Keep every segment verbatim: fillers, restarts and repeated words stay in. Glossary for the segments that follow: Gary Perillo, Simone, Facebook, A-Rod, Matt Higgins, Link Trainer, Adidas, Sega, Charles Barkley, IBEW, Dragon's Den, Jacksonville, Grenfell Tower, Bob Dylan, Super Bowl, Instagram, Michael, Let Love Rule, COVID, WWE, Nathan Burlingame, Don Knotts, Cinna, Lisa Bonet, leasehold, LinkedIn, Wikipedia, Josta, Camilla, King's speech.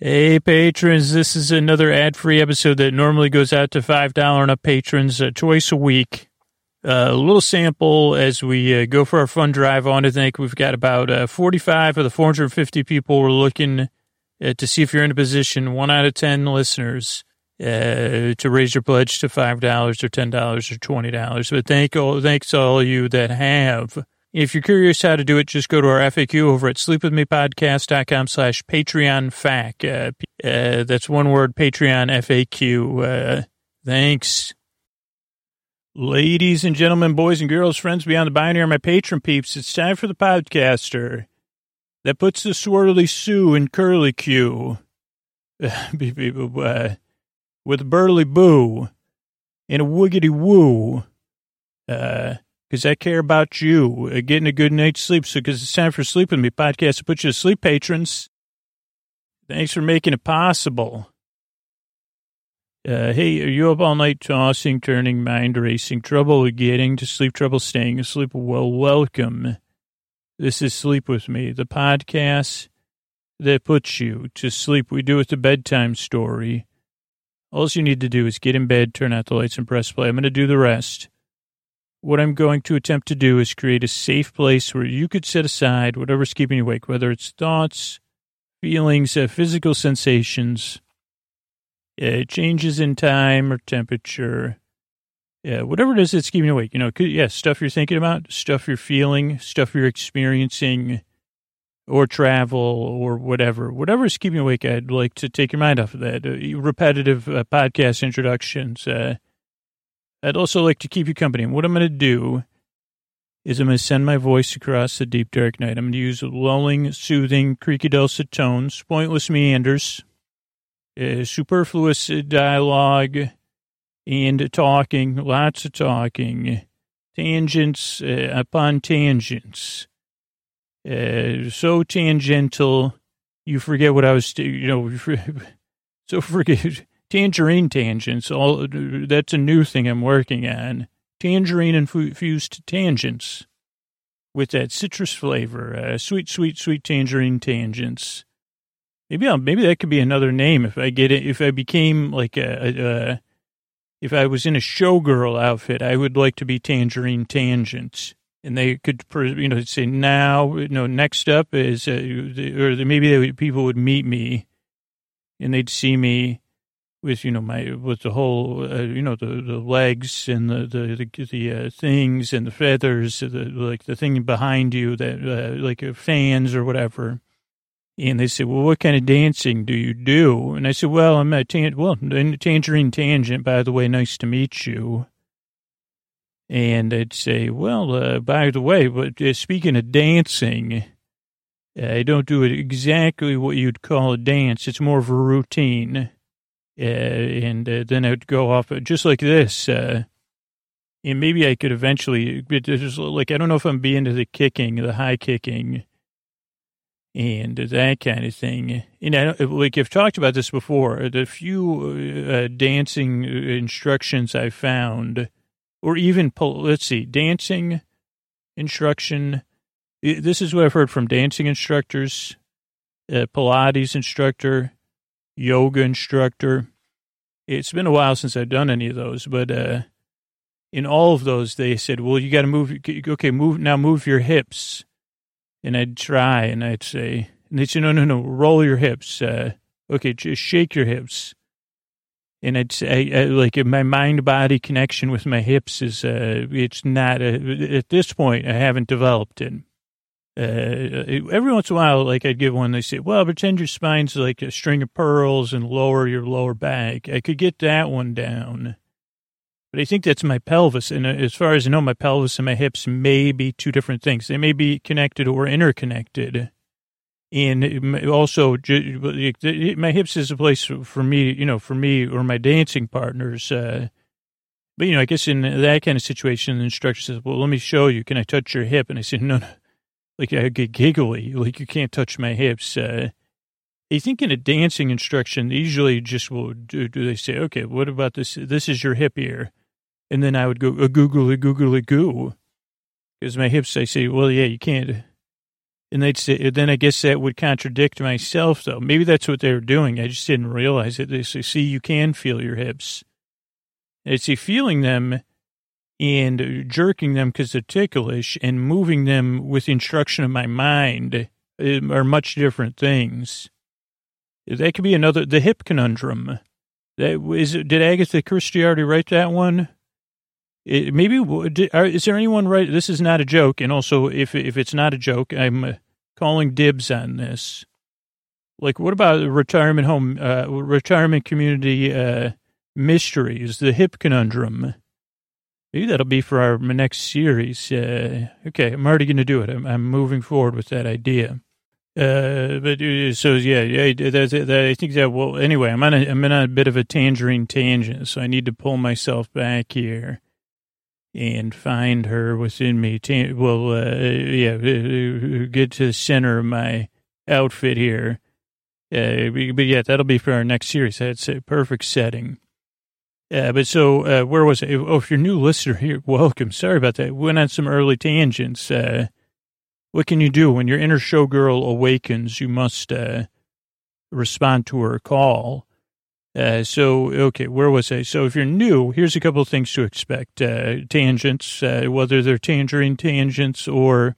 Hey, patrons, this is another ad-free episode that normally goes out to five dollars and up patrons uh, twice a week. Uh, a little sample as we uh, go for our fund drive. I want to thank we've got about uh, forty-five of the four hundred fifty people we're looking uh, to see if you're in a position, one out of ten listeners, uh, to raise your pledge to five dollars or ten dollars or twenty dollars. But thank all, thanks to all of you that have. If you're curious how to do it, just go to our F A Q over at sleepwithmepodcast.com slash Patreon FAQ. Uh, uh, that's one word, Patreon F A Q. Uh, thanks. Ladies and gentlemen, boys and girls, friends beyond the binary, my patron peeps, it's time for the podcaster that puts the swirly Sue in curly Q uh, with burly boo and a wiggity woo. Uh... Because I care about you uh, getting a good night's sleep. So, because it's time for Sleep With Me podcast to put you to sleep, patrons. Thanks for making it possible. Uh, hey, are you up all night tossing, turning, mind racing, trouble getting to sleep, trouble staying asleep? Well, welcome. This is Sleep With Me, the podcast that puts you to sleep. We do it the bedtime story. All you need to do is get in bed, turn out the lights, and press play. I'm going to do the rest. What I'm going to attempt to do is create a safe place where you could set aside whatever's keeping you awake, whether it's thoughts, feelings, uh, physical sensations, uh, changes in time or temperature, uh, whatever it is that's keeping you awake. You know, could, yeah, stuff you're thinking about, stuff you're feeling, stuff you're experiencing, or travel, or whatever. Whatever's keeping you awake, I'd like to take your mind off of that. Uh, repetitive uh, podcast introductions, uh, I'd also like to keep you company. And what I'm going to do is I'm going to send my voice across the deep, dark night. I'm going to use lulling, soothing, creaky, dulcet tones, pointless meanders, uh, superfluous dialogue, and talking, lots of talking, tangents uh, upon tangents. Uh, so tangential, you forget what I was, you know, so forget. Tangerine Tangents, all that's a new thing I'm working on. Tangerine-infused tangents with that citrus flavor. Uh, sweet, sweet, sweet tangerine tangents. Maybe I'll, maybe that could be another name if I get it. If I became like a, a, a, if I was in a showgirl outfit, I would like to be Tangerine Tangents. And they could, you know, say now, you know, next up is, uh, or maybe they would, people would meet me and they'd see me. With, you know, my, with the whole, uh, you know, the, the legs and the, the, the, the uh, things and the feathers, the, like the thing behind you that, uh, like uh, fans or whatever. And they said, well, what kind of dancing do you do? And I said, well, I'm a tan- well, Tangerine Tangent, by the way, nice to meet you. And I'd say, well, uh, by the way, but uh, speaking of dancing, I don't do it exactly what you'd call a dance. It's more of a routine. Uh, and uh, then I would go off just like this. Uh, and maybe I could eventually, just like, I don't know if I'm being into the kicking, the high kicking, and that kind of thing. And I don't, like, I've talked about this before. The few uh, dancing instructions I found, or even, let's see, dancing instruction. This is what I've heard from dancing instructors, uh, Pilates instructor, yoga instructor. It's been a while since I've done any of those, but uh, in all of those, they said, well, you got to move. Okay, move now, move your hips. And I'd try, and I'd say, and they'd say, no, no, no, roll your hips. Uh, okay, just shake your hips. And I'd say, I, I, like, my mind-body connection with my hips is, uh, it's not, a, at this point, I haven't developed it. Uh, every once in a while, like I'd give one, they say, well, pretend your spine's like a string of pearls and lower your lower back. I could get that one down, but I think that's my pelvis. And as far as I know, my pelvis and my hips may be two different things. They may be connected or interconnected. And also my hips is a place for me, you know, for me or my dancing partners, uh, but you know, I guess in that kind of situation, the instructor says, well, let me show you. Can I touch your hip? And I said, no, no. Like, I get giggly, like, you can't touch my hips. Uh, I think in a dancing instruction, they usually just will do, do they say, okay, what about this? This is your hip here. And then I would go, a googly, googly, goo. Because my hips, I say, well, yeah, you can't. And they'd say, then I guess that would contradict myself, though. Maybe that's what they were doing. I just didn't realize it. They say, see, you can feel your hips. I'd say feeling them and jerking them because they're ticklish and moving them with instruction of my mind are much different things. That could be another, the hip conundrum. That is, did Agatha Christie already write that one? It, maybe, is there anyone right? This is not a joke. And also, if if it's not a joke, I'm calling dibs on this. Like, what about the retirement home, uh, retirement community uh, mysteries, the hip conundrum? Maybe that'll be for our next series. Uh, okay, I'm already going to do it. I'm, I'm moving forward with that idea. Uh, but so yeah, I, that, that, I think that. Well, anyway, I'm on a, I'm on a bit of a tangerine tangent, so I need to pull myself back here. And find her within me. Well, uh, yeah, get to the center of my outfit here. Uh, but yeah, that'll be for our next series. That's a perfect setting. Uh, but so, uh, where was it? Oh, if you're a new listener here, welcome. Sorry about that. Went on some early tangents. Uh, what can you do when your inner showgirl awakens? You must uh, respond to her call. Uh, so, okay, where was I? So if you're new, here's a couple of things to expect. Uh, tangents, uh, whether they're tangerine tangents or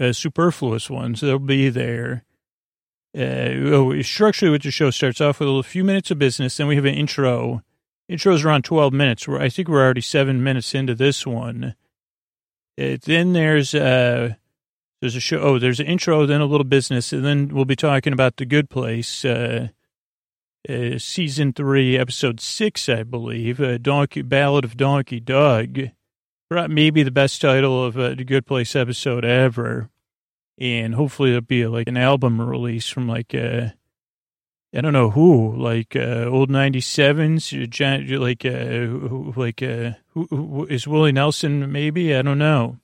uh, superfluous ones, they'll be there. Uh, oh, structurally, what the show starts off with a few minutes of business, then we have an intro. Intro's around twelve minutes. Where I think we're already seven minutes into this one. Uh, then there's, uh, there's a show. Oh, there's an intro, then a little business, and then we'll be talking about The Good Place, uh, Uh, season three, episode six, I believe, uh, Donkey Ballad of Donkey Doug, maybe the best title of uh, the Good Place episode ever, and hopefully it'll be like an album release from like uh, I don't know who, like uh, old ninety-sevens, like uh, like uh, who, who is Willie Nelson? Maybe I don't know.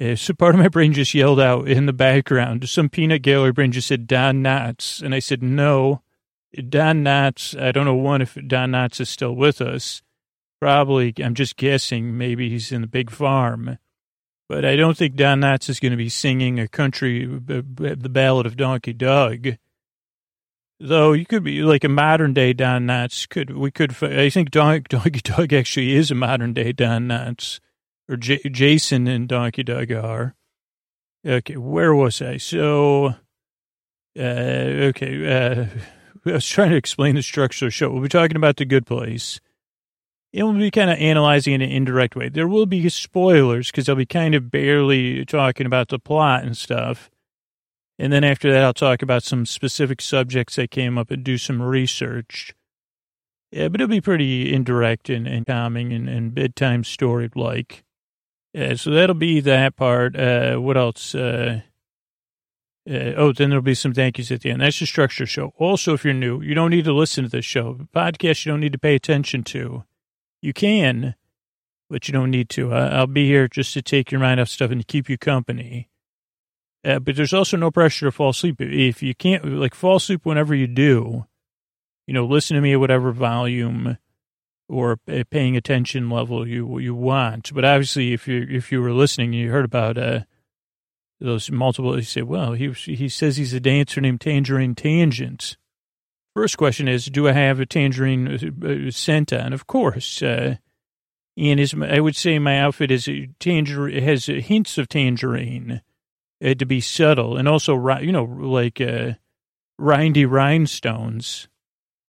Uh, so part of my brain just yelled out in the background. Some peanut gallery brain just said Don Knotts, and I said no. Don Knotts, I don't know, one, if Don Knotts is still with us. Probably, I'm just guessing, maybe he's in the big farm. But I don't think Don Knotts is going to be singing a country, the Ballad of Donkey Doug. Though you could be like a modern day Don Knotts. Could, we could, I think Don, Donkey Doug actually is a modern day Don Knotts, or J, Jason and Donkey Doug are. Okay, where was I? So, uh, okay, uh, I was trying to explain the structure of the show. We'll be talking about The Good Place. It will be kind of analyzing in an indirect way. There will be spoilers because I'll be kind of barely talking about the plot and stuff. And then after that, I'll talk about some specific subjects that came up and do some research. Yeah, but it'll be pretty indirect and, and calming and, and bedtime story-like. Yeah, so that'll be that part. Uh, what else? Uh Uh, oh, then there'll be some thank yous at the end. That's the structure show. Also, if you're new, you don't need to listen to this show. Podcast you don't need to pay attention to. You can, but you don't need to. I, I'll be here just to take your mind off stuff and to keep you company. Uh, but there's also no pressure to fall asleep. If you can't, like, fall asleep whenever you do, you know, listen to me at whatever volume or uh, paying attention level you you want. But obviously, if you if you were listening, you heard about uh those multiple, you say, well, he he says he's a dancer named Tangerine Tangents. First question is, do I have a tangerine scent on? Of course. Uh, and is I would say my outfit is tangerine, has hints of tangerine uh, to be subtle. And also, you know, like uh, rindy rhinestones.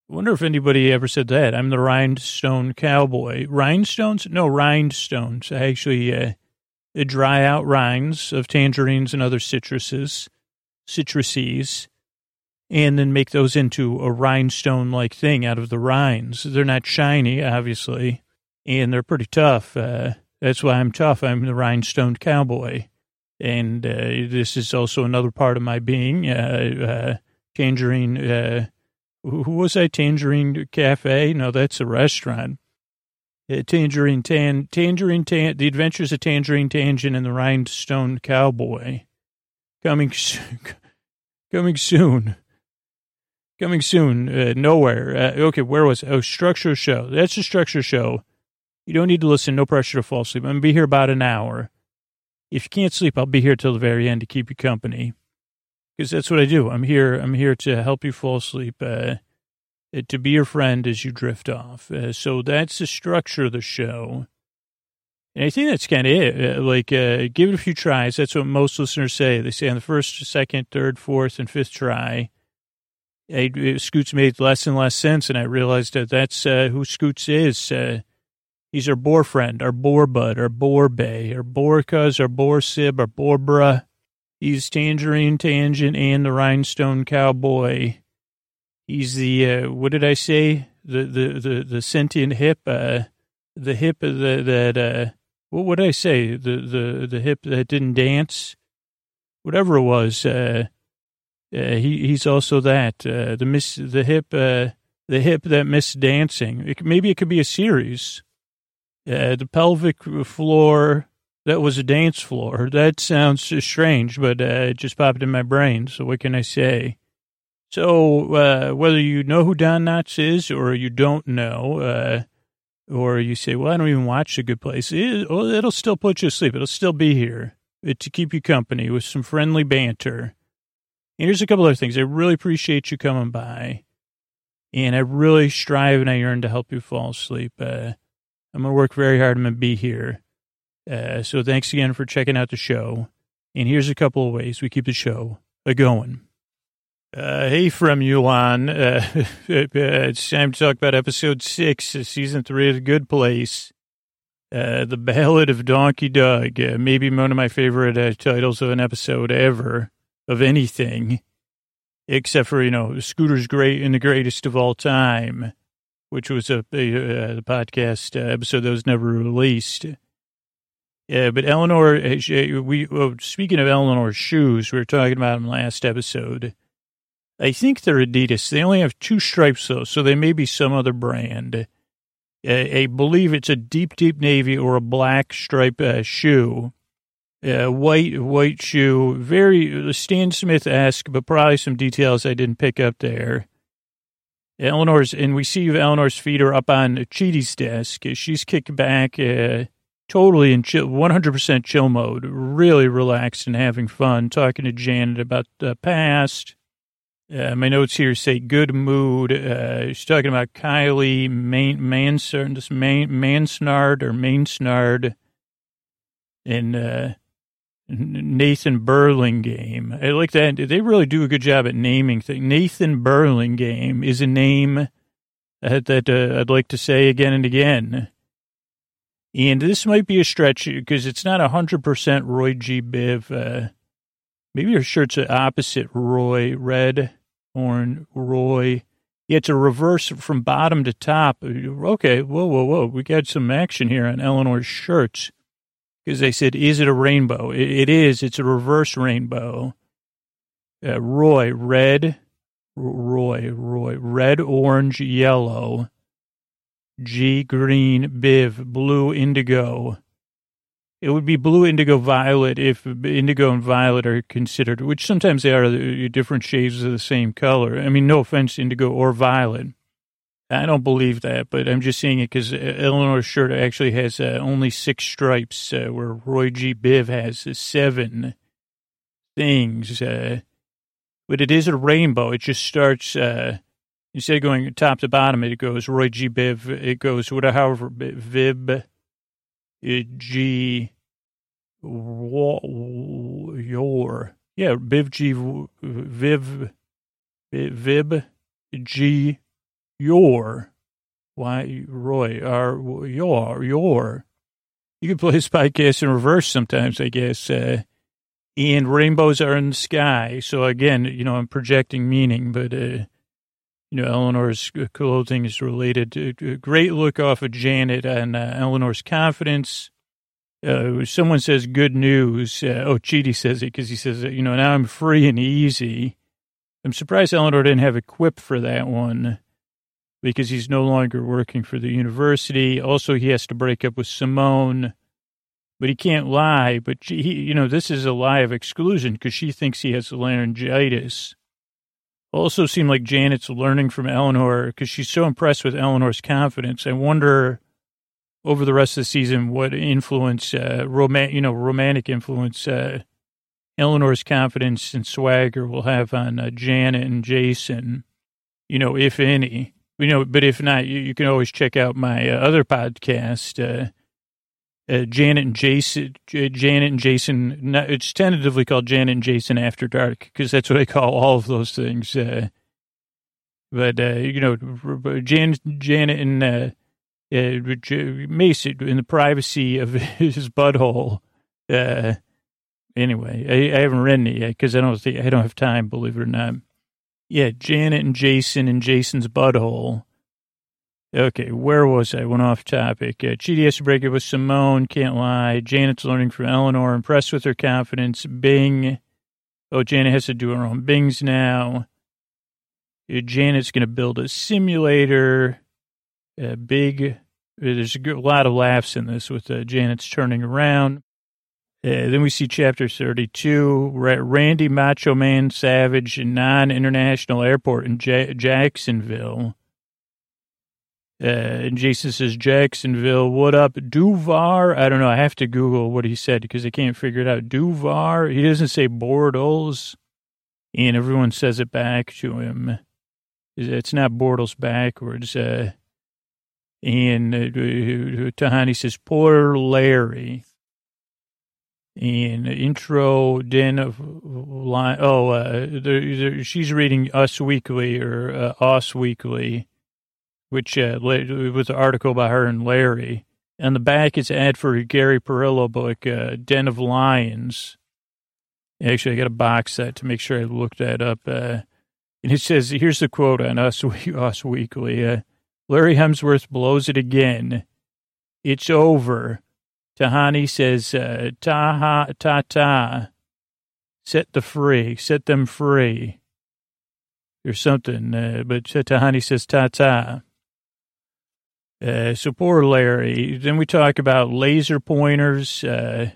I wonder if anybody ever said that. I'm the rhinestone cowboy. Rhinestones? No, rhinestones. I actually... Uh, dry out rinds of tangerines and other citruses, citruses, and then make those into a rhinestone-like thing out of the rinds. They're not shiny, obviously, and they're pretty tough. Uh, that's why I'm tough. I'm the rhinestone cowboy. And uh, this is also another part of my being. Uh, uh, tangerine, uh, who was I? Tangerine Cafe? No, that's a restaurant. Uh, tangerine Tan, Tangerine Tan, The Adventures of Tangerine Tangent and the Rhinestone Cowboy. Coming soon. Coming soon. Coming soon. Uh, nowhere. Uh, okay, where was it? Oh, structure show. That's the structure show. You don't need to listen. No pressure to fall asleep. I'm going to be here about an hour. if you can't sleep, I'll be here till the very end to keep you company. Because that's what I do. I'm here. I'm here to help you fall asleep, uh, to be your friend as you drift off. Uh, so that's the structure of the show. And I think that's kind of it. Uh, like, uh, give it a few tries. That's what most listeners say. They say on the first, second, third, fourth, and fifth try, I, Scoots made less and less sense, and I realized that that's uh, who Scoots is. Uh, he's our boar friend, our boar bud, our boar bay, our boar cuz, our boar sib, our boar bruh. He's Tangerine Tangent and the Rhinestone Cowboy. He's the, uh, what did I say? The the, the, the sentient hip, uh, the hip that, that uh, what would I say? The, the, the hip that didn't dance? Whatever it was, uh, Uh, he he's also that uh, the miss the hip uh, the hip that missed dancing. It, maybe it could be a series. Uh, the pelvic floor that was a dance floor. That sounds strange, but uh, it just popped in my brain. So what can I say? So uh, whether you know who Don Knotts is or you don't know, uh, or you say, "Well, I don't even watch The Good Place," it, it'll still put you to sleep. It'll still be here it, to keep you company with some friendly banter. And here's a couple other things. I really appreciate you coming by, and I really strive and I yearn to help you fall asleep. Uh, I'm going to work very hard. I'm going to be here. Uh, so thanks again for checking out the show. And here's a couple of ways we keep the show a-going. Uh, hey, from you on. Uh, it's time to talk about episode six, season three of The Good Place. Uh, the Ballad of Donkey Doug. Uh, maybe one of my favorite uh, titles of an episode ever. Of anything, except for, you know, Scooter's great and the greatest of all time, which was a, a, a podcast episode that was never released. Yeah, but Eleanor, she, we well, speaking of Eleanor's shoes, we were talking about them last episode. I think they're Adidas. They only have two stripes though, so they may be some other brand. I, I believe it's a deep, deep navy or a black stripe uh, shoe. Uh, white, white shoe, very Stan Smith-esque, but probably some details I didn't pick up there. Eleanor's, and we see Eleanor's feet are up on Chidi's desk. She's kicked back, uh, totally in chill, one hundred percent chill mode, really relaxed and having fun, talking to Janet about the past. Uh, my notes here say good mood. Uh, she's talking about Kylie Mansnard, this Mansnard or Mansnard, and, uh, Nathan Burlingame. I like that. They really do a good job at naming things. Nathan Burlingame is a name that, that uh, I'd like to say again and again. And this might be a stretch because it's not one hundred percent Roy G. Biv. Uh, maybe your shirt's opposite Roy, red, orange, Roy. Yeah, it's a reverse from bottom to top. Okay, whoa, whoa, whoa. We got some action here on Eleanor's shirts. Because they said, is it a rainbow? It, it is. It's a reverse rainbow. Uh, Roy, red, Roy, Roy, red, orange, yellow, G, green, Biv, blue, indigo. It would be blue, indigo, violet if indigo and violet are considered, which sometimes they are different shades of the same color. I mean, no offense, indigo or violet. I don't believe that, but I'm just seeing it because Eleanor's shirt actually has uh, only six stripes, uh, where Roy G. Biv has uh, seven things. Uh, but it is a rainbow. It just starts, uh, instead of going top to bottom, it goes Roy G. Biv. It goes, whatever, however, Vib, G, Yor. Yeah, Biv, G, Viv, Vib, G, Your, why, Roy, or your, your. You can play this podcast in reverse sometimes, I guess. Uh, and rainbows are in the sky. So, again, you know, I'm projecting meaning, but, uh, you know, Eleanor's clothing is related to a great look off of Janet and uh, Eleanor's confidence. Uh, someone says good news. Uh, oh, Chidi says it because he says, you know, now I'm free and easy. I'm surprised Eleanor didn't have a quip for that one. Because he's no longer working for the university. Also, he has to break up with Simone, but he can't lie. But, she, he, you know, this is a lie of exclusion because she thinks he has laryngitis. Also seemed like Janet's learning from Eleanor because she's so impressed with Eleanor's confidence. I wonder over the rest of the season what influence, uh, roman- you know, romantic influence uh, Eleanor's confidence and swagger will have on uh, Janet and Jason, you know, if any. You know, but if not, you, you can always check out my uh, other podcast, uh, uh, Janet and Jason. J- Janet and Jason. Not, it's tentatively called Janet and Jason After Dark because that's what I call all of those things. Uh, but uh, you know, Jan, Janet and uh, uh, J- Mason in the privacy of his butthole. Uh, anyway, I, I haven't read it yet because I don't think I don't have time. Believe it or not. Yeah, Janet and Jason and Jason's butthole. Okay, where was I? Went off topic. Uh, Chidi has to break it with Simone. Can't lie. Janet's learning from Eleanor. Impressed with her confidence. Bing. Oh, Janet has to do her own Bings now. Uh, Janet's going to build a simulator. Uh, big. Uh, there's a good, lot of laughs in this with uh, Janet's turning around. Uh, then we see Chapter thirty-two, Randy Macho Man Savage, non-international airport in ja- Jacksonville. Uh, and Jason says, Jacksonville, what up? Duvar? I don't know. I have to Google what he said because I can't figure it out. Duvar? He doesn't say Bortles. And everyone says it back to him. It's not Bortles backwards. Uh, and uh, Tahani says, poor Larry. And intro, den of line. Oh, uh, they're, they're, she's reading Us Weekly or uh, Us Weekly, which uh, was an article by her and Larry. On the back, it's an ad for a Gary Perillo book, uh, Den of Lions. Actually, I got to box that to make sure I looked that up. Uh, and it says, here's the quote on Us, Us Weekly uh, Larry Hemsworth blows it again. It's over. Tahani says, uh, ta-ha, ta-ta, set the free, set them free, or something. Uh, but Tahani says, ta-ta. Uh, so poor Larry. Then we talk about laser pointers, uh,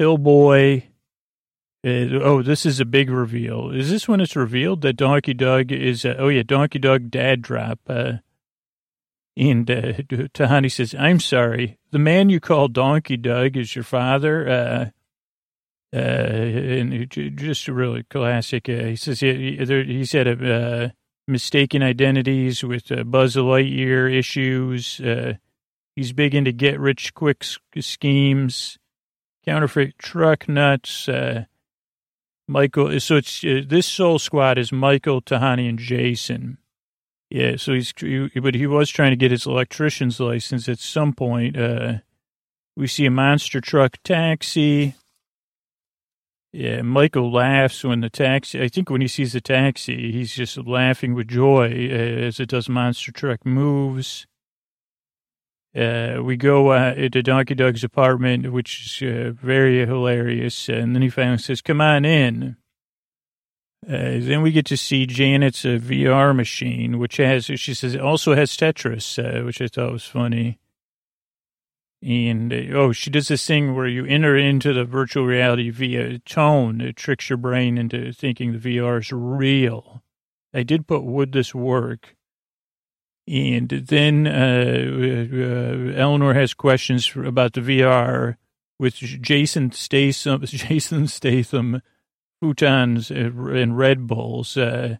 Pillboy. Uh, oh, this is a big reveal. Is this when it's revealed that Donkey Doug is, uh, oh yeah, Donkey Doug dad drop, uh. And uh, Tahani says, I'm sorry, the man you call Donkey Doug is your father. Uh, uh, and just really classic. Uh, he says he, he said uh, mistaken identities with uh, Buzz Lightyear issues. Uh, he's big into get-rich-quick schemes, counterfeit truck nuts. Uh, Michael. So it's uh, this Soul Squad is Michael, Tahani, and Jason. Yeah, so he's, he, but he was trying to get his electrician's license at some point. Uh, we see a monster truck taxi. Yeah, Michael laughs when the taxi, I think when he sees the taxi, he's just laughing with joy uh, as it does monster truck moves. Uh, we go uh, to Donkey Doug's apartment, which is uh, very hilarious. And then he finally says, come on in. Uh, then we get to see Janet's uh, V R machine, which has, she says, it also has Tetris, uh, which I thought was funny. And, uh, oh, she does this thing where you enter into the virtual reality via tone. It tricks your brain into thinking the V R is real. I did put, would this work? And then uh, uh, Eleanor has questions for, about the V R with Jason Statham, Jason Statham. Futons and Red Bulls, uh,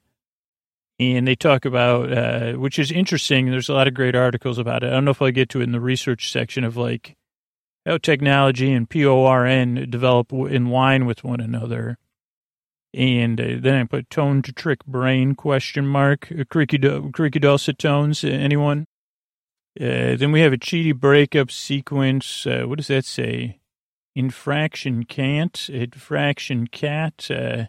and they talk about, uh, which is interesting. There's a lot of great articles about it. I don't know if I'll get to it in the research section of like how technology and porn develop in line with one another. And uh, then I put tone to trick brain question mark, creaky, creaky dulcet tones, anyone? Uh, then we have a cheaty breakup sequence. Uh, what does that say? Infraction can't, infraction cat, uh,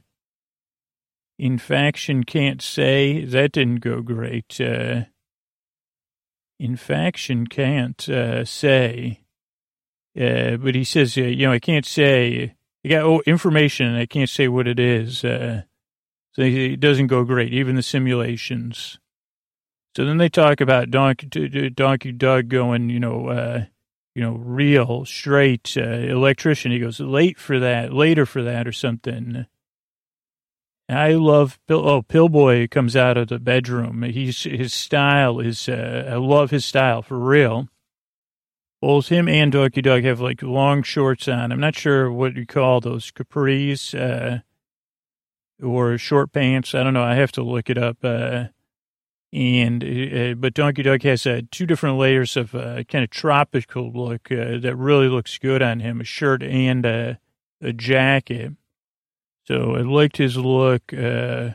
infraction can't say, that didn't go great, uh, infraction can't, uh, say, uh, but he says, uh, you know, I can't say, I got oh, information, I can't say what it is, uh, so it doesn't go great, even the simulations. So then they talk about Donkey, Donkey Doug going, you know, uh, you know, real, straight uh, electrician. He goes, late for that, later for that or something. I love, Pill- oh, Pillboy comes out of the bedroom. He's, his style is, uh, I love his style, for real. Both him and Donkey Doug have like long shorts on. I'm not sure what you call those, capris uh, or short pants. I don't know. I have to look it up. Uh, and uh, but Donkey Doug has uh, two different layers of uh, kind of tropical look uh, that really looks good on him, a shirt and uh, a jacket. So I liked his look. Uh,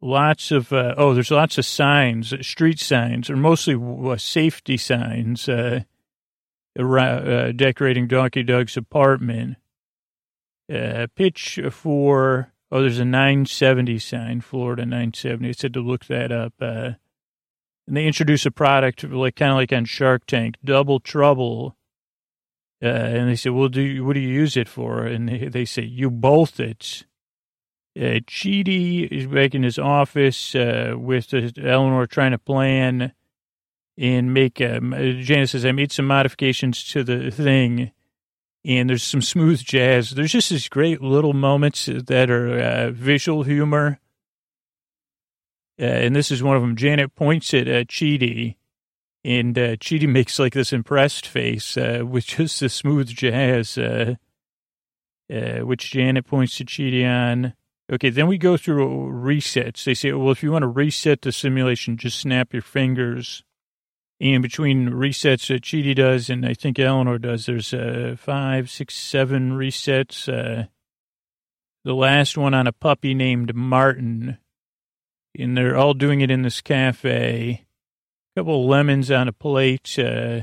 lots of, uh, oh, there's lots of signs, street signs, or mostly uh, safety signs. Uh, Uh, decorating Donkey Doug's apartment. Uh, pitch for, oh, there's a nine seventy sign, Florida nine seventy. I said to look that up. Uh, and they introduce a product, like kind of like on Shark Tank, Double Trouble. Uh, and they said, well, do you, what do you use it for? And they, they say, you both it. Uh, Chidi is back in his office uh, with uh, Eleanor trying to plan and make, um, Janet says, I made some modifications to the thing, and there's some smooth jazz. There's just these great little moments that are uh, visual humor, uh, and this is one of them. Janet points it at Chidi, and uh, Chidi makes like this impressed face uh, with just the smooth jazz, uh, uh, which Janet points to Chidi on. Okay, then we go through resets. They say, well, if you want to reset the simulation, just snap your fingers. And between resets that Chidi does and I think Eleanor does, there's uh, five, six, seven resets. Uh, the last one on a puppy named Martin. And they're all doing it in this cafe. A couple of lemons on a plate uh,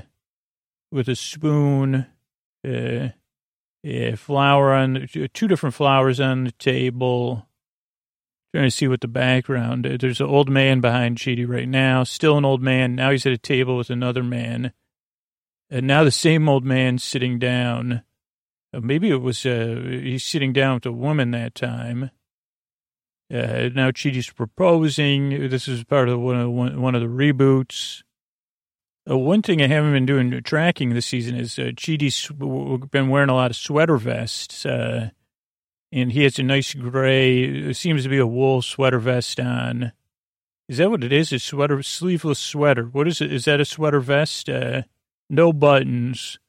with a spoon. Uh, yeah, flour on, two different flowers on the table. Trying to see what the background. There's an old man behind Chidi right now. Still an old man. Now he's at a table with another man. And now the same old man sitting down. Uh, maybe it was uh, he's sitting down with a woman that time. Uh, now Chidi's proposing. This is part of one of the, one, one of the reboots. Uh, one thing I haven't been doing tracking this season is uh, Chidi's been wearing a lot of sweater vests. Uh, And he has a nice gray, it seems to be a wool sweater vest on. Is that what it is? A sweater, sleeveless sweater. What is it? Is that a sweater vest? Uh, no buttons.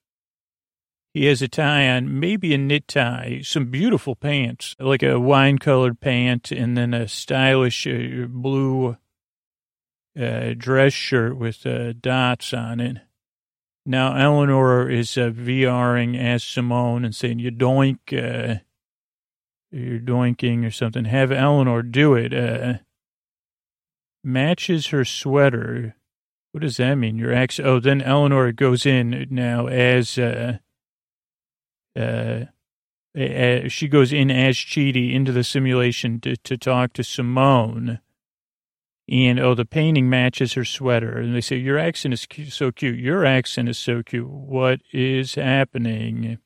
He has a tie on, maybe a knit tie, some beautiful pants, like a wine-colored pant, and then a stylish uh, blue uh, dress shirt with uh, dots on it. Now, Eleanor is uh, VRing as Simone and saying, you doink, uh, you're doinking or something. Have Eleanor do it. Uh, matches her sweater. What does that mean? Your ex. Oh, then Eleanor goes in now as, uh, uh, uh she goes in as Chidi into the simulation to, to talk to Simone. And, oh, the painting matches her sweater. And they say, your accent is cu- so cute. Your accent is so cute. What is happening?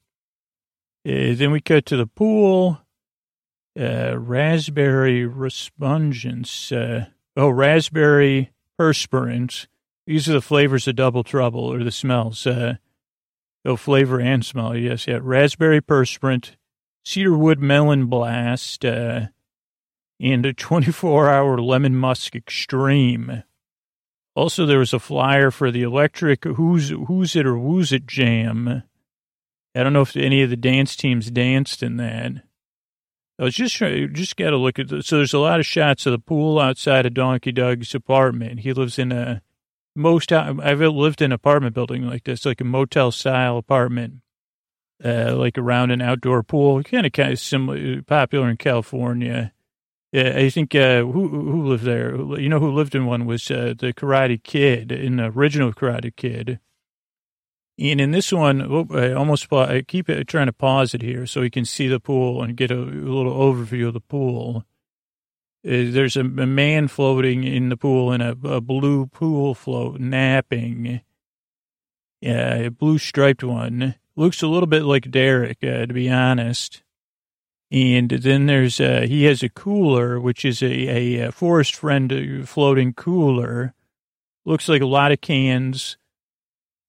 Uh, then we cut to the pool. Uh, raspberry respungence, uh, oh, raspberry perspirants. These are the flavors of Double Trouble, or the smells. Uh, oh, flavor and smell, yes, yeah. Raspberry perspirant, cedarwood melon blast, uh, and a twenty-four hour lemon musk extreme. Also, there was a flyer for the electric Who's, who's It or Woo's It Jam. I don't know if any of the dance teams danced in that. I was just trying, just got to look at this. So there's a lot of shots of the pool outside of Donkey Doug's apartment. He lives in a, most, I've lived in an apartment building like this, like a motel-style apartment, uh, like around an outdoor pool, kind of kind of similar, popular in California. Yeah, I think uh, who who lived there? You know who lived in one was uh, the Karate Kid, in the original Karate Kid. And in this one, oh, I almost I keep trying to pause it here so we can see the pool and get a, a little overview of the pool. Uh, there's a, a man floating in the pool in a, a blue pool float, napping. Yeah, a blue striped one. Looks a little bit like Derek, uh, to be honest. And then there's uh, he has a cooler, which is a, a Forest Friend floating cooler. Looks like a lot of cans.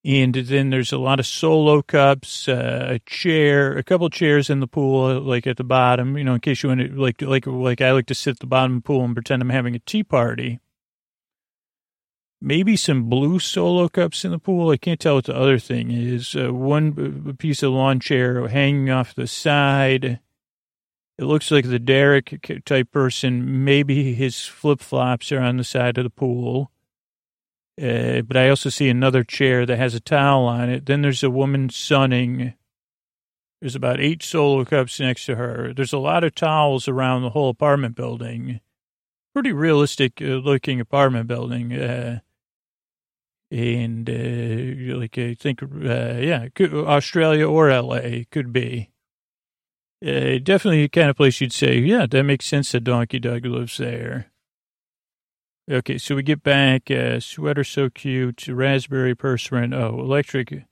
And then there's a lot of solo cups, uh, a chair, a couple chairs in the pool, like at the bottom, you know, in case you want to, like, like, like I like to sit at the bottom of the pool and pretend I'm having a tea party. maybe some blue solo cups in the pool. I can't tell what the other thing is. Uh, one piece of lawn chair hanging off the side. It looks like the Derek type person, maybe his flip-flops are on the side of the pool. Uh, but I also see another chair that has a towel on it. Then there's a woman sunning. There's about eight solo cups next to her. There's a lot of towels around the whole apartment building. Pretty realistic-looking apartment building. Uh, and, uh, like, I think, uh, yeah, could, Australia or L A could be. Uh, definitely the kind of place you'd say, yeah, that makes sense that Donkey Doug lives there. Okay, so we get back. Uh, sweater so cute. Raspberry perspirant. Oh, electric.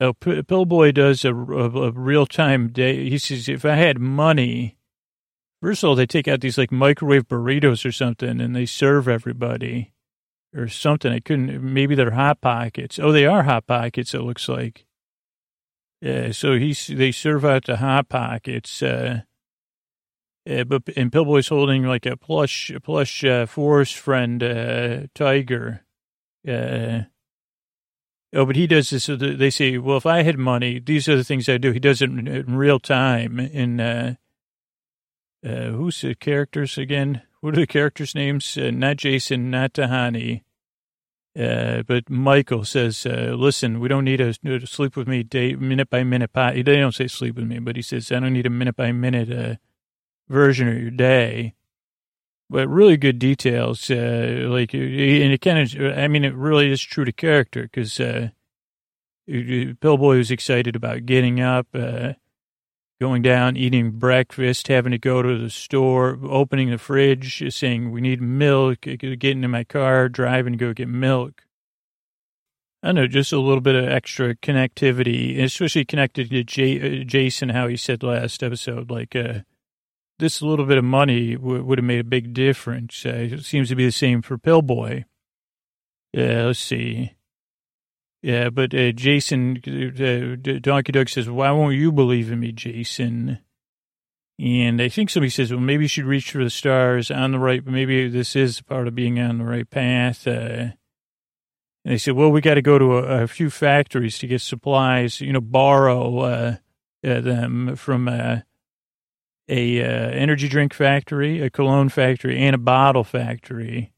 Oh, P- Pillboy does a, a, a real-time day. He says, if I had money, first of all, they take out these, like, microwave burritos or something, and they serve everybody or something. I couldn't, maybe they're Hot Pockets. Oh, they are Hot Pockets, it looks like. Yeah, so he's, they serve out the Hot Pockets. Uh, yeah, but and Pillboy's holding like a plush, plush uh, forest friend uh, tiger. Uh, oh, but he does this. So they say, well, if I had money, these are the things I do. He does it in, in real time. In uh, uh, who's the characters again? What are the characters' names? Uh, not Jason, not Tahani. Uh, but Michael says, uh, listen, we don't need a, a sleep with me day, minute by minute. Pot. They don't say sleep with me, but he says, I don't need a minute by minute uh, version of your day. But really good details. Uh, like, and it kind of, I mean, it really is true to character because uh, Pillboy was excited about getting up, uh, going down, eating breakfast, having to go to the store, opening the fridge, saying, we need milk, getting in my car, driving to go get milk. I don't know, just a little bit of extra connectivity, especially connected to J- Jason, how he said last episode, like, uh, this little bit of money w- would have made a big difference. Uh, it seems to be the same for Pillboy. Yeah, let's see. Yeah, but uh, Jason, uh, Donkey Doug says, why won't you believe in me, Jason? And I think somebody says, well, maybe you should reach for the stars on the right. Maybe this is part of being on the right path. Uh, and they said, well, we got to go to a, a few factories to get supplies, you know, borrow uh, uh, them from uh, a uh, energy drink factory, a cologne factory, and a bottle factory.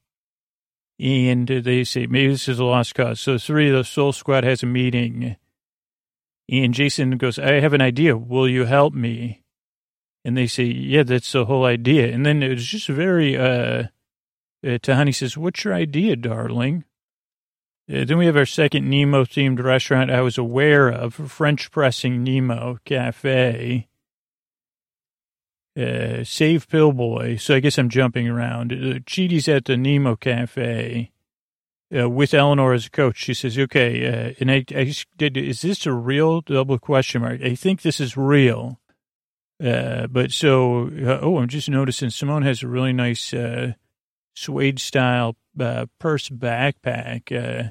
And they say, maybe this is a lost cause. So three of the Soul Squad has a meeting. And Jason goes, I have an idea. Will you help me? And they say, yeah, that's the whole idea. And then it's just very, uh, uh, Tahani says, what's your idea, darling? Uh, then we have our second Nemo-themed restaurant I was aware of, French Pressing Nemo Cafe. Uh, save Pillboy. So I guess I'm jumping around. Uh, Chidi's at the Nemo Cafe uh, with Eleanor as a coach. She says, okay, uh, and I, I did, is this a real double question mark? I think this is real. Uh, but so, uh, oh, I'm just noticing Simone has a really nice uh, suede style uh, purse backpack. Uh,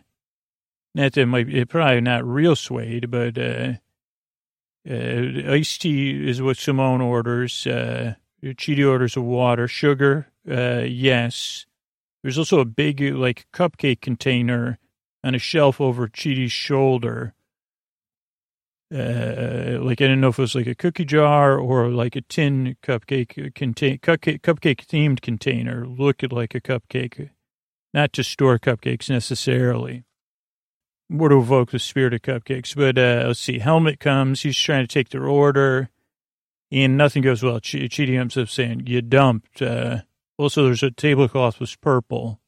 not that it might be, probably not real suede, but, uh, Uh, iced tea is what Simone orders. Uh, Chidi orders a water. Sugar, uh, yes. There's also a big, like, cupcake container on a shelf over Chidi's shoulder. Uh, like, I didn't know if it was, like, a cookie jar or, like, a tin cupcake contain cupcake, cupcake-themed container. Looked like a cupcake. Not to store cupcakes, necessarily. More to evoke the spirit of cupcakes. But uh, let's see. Helmet comes. He's trying to take their order. And nothing goes well. Ch- Chidi ends up saying, you dumped. Uh, also, there's a tablecloth was purple.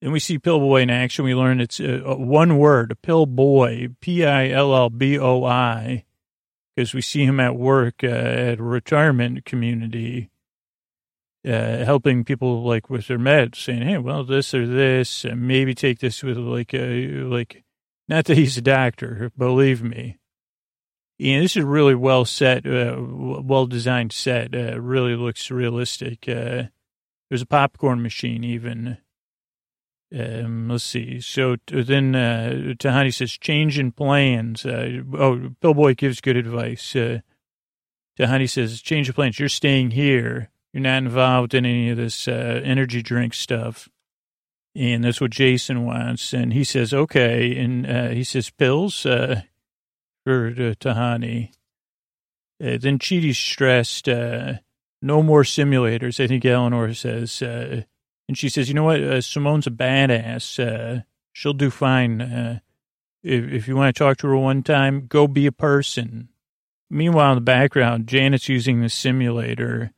And we see Pillboy in action. We learn it's uh, one word, Pillboy, P I L L B O I, because we see him at work uh, at a retirement community, Uh, helping people like with their meds, saying, hey, well, this or this, and maybe take this with like a, like, not that he's a doctor, believe me. And this is really well set, uh, well designed set, uh, really looks realistic. Uh, there's a popcorn machine even. Um, let's see. So then uh, Tahani says, change in plans. Uh, oh, Pillboy gives good advice. Uh, Tahani says, change of plans. You're staying here. You're not involved in any of this uh, energy drink stuff. And that's what Jason wants. And he says, okay. And uh, he says, pills uh, for uh, Tahani. Uh, then Chidi's stressed, uh, no more simulators, I think Eleanor says. Uh, and she says, you know what? Uh, Simone's a badass. Uh, she'll do fine. Uh, if, if you want to talk to her one time, go be a person. Meanwhile, in the background, Janet's using the simulator.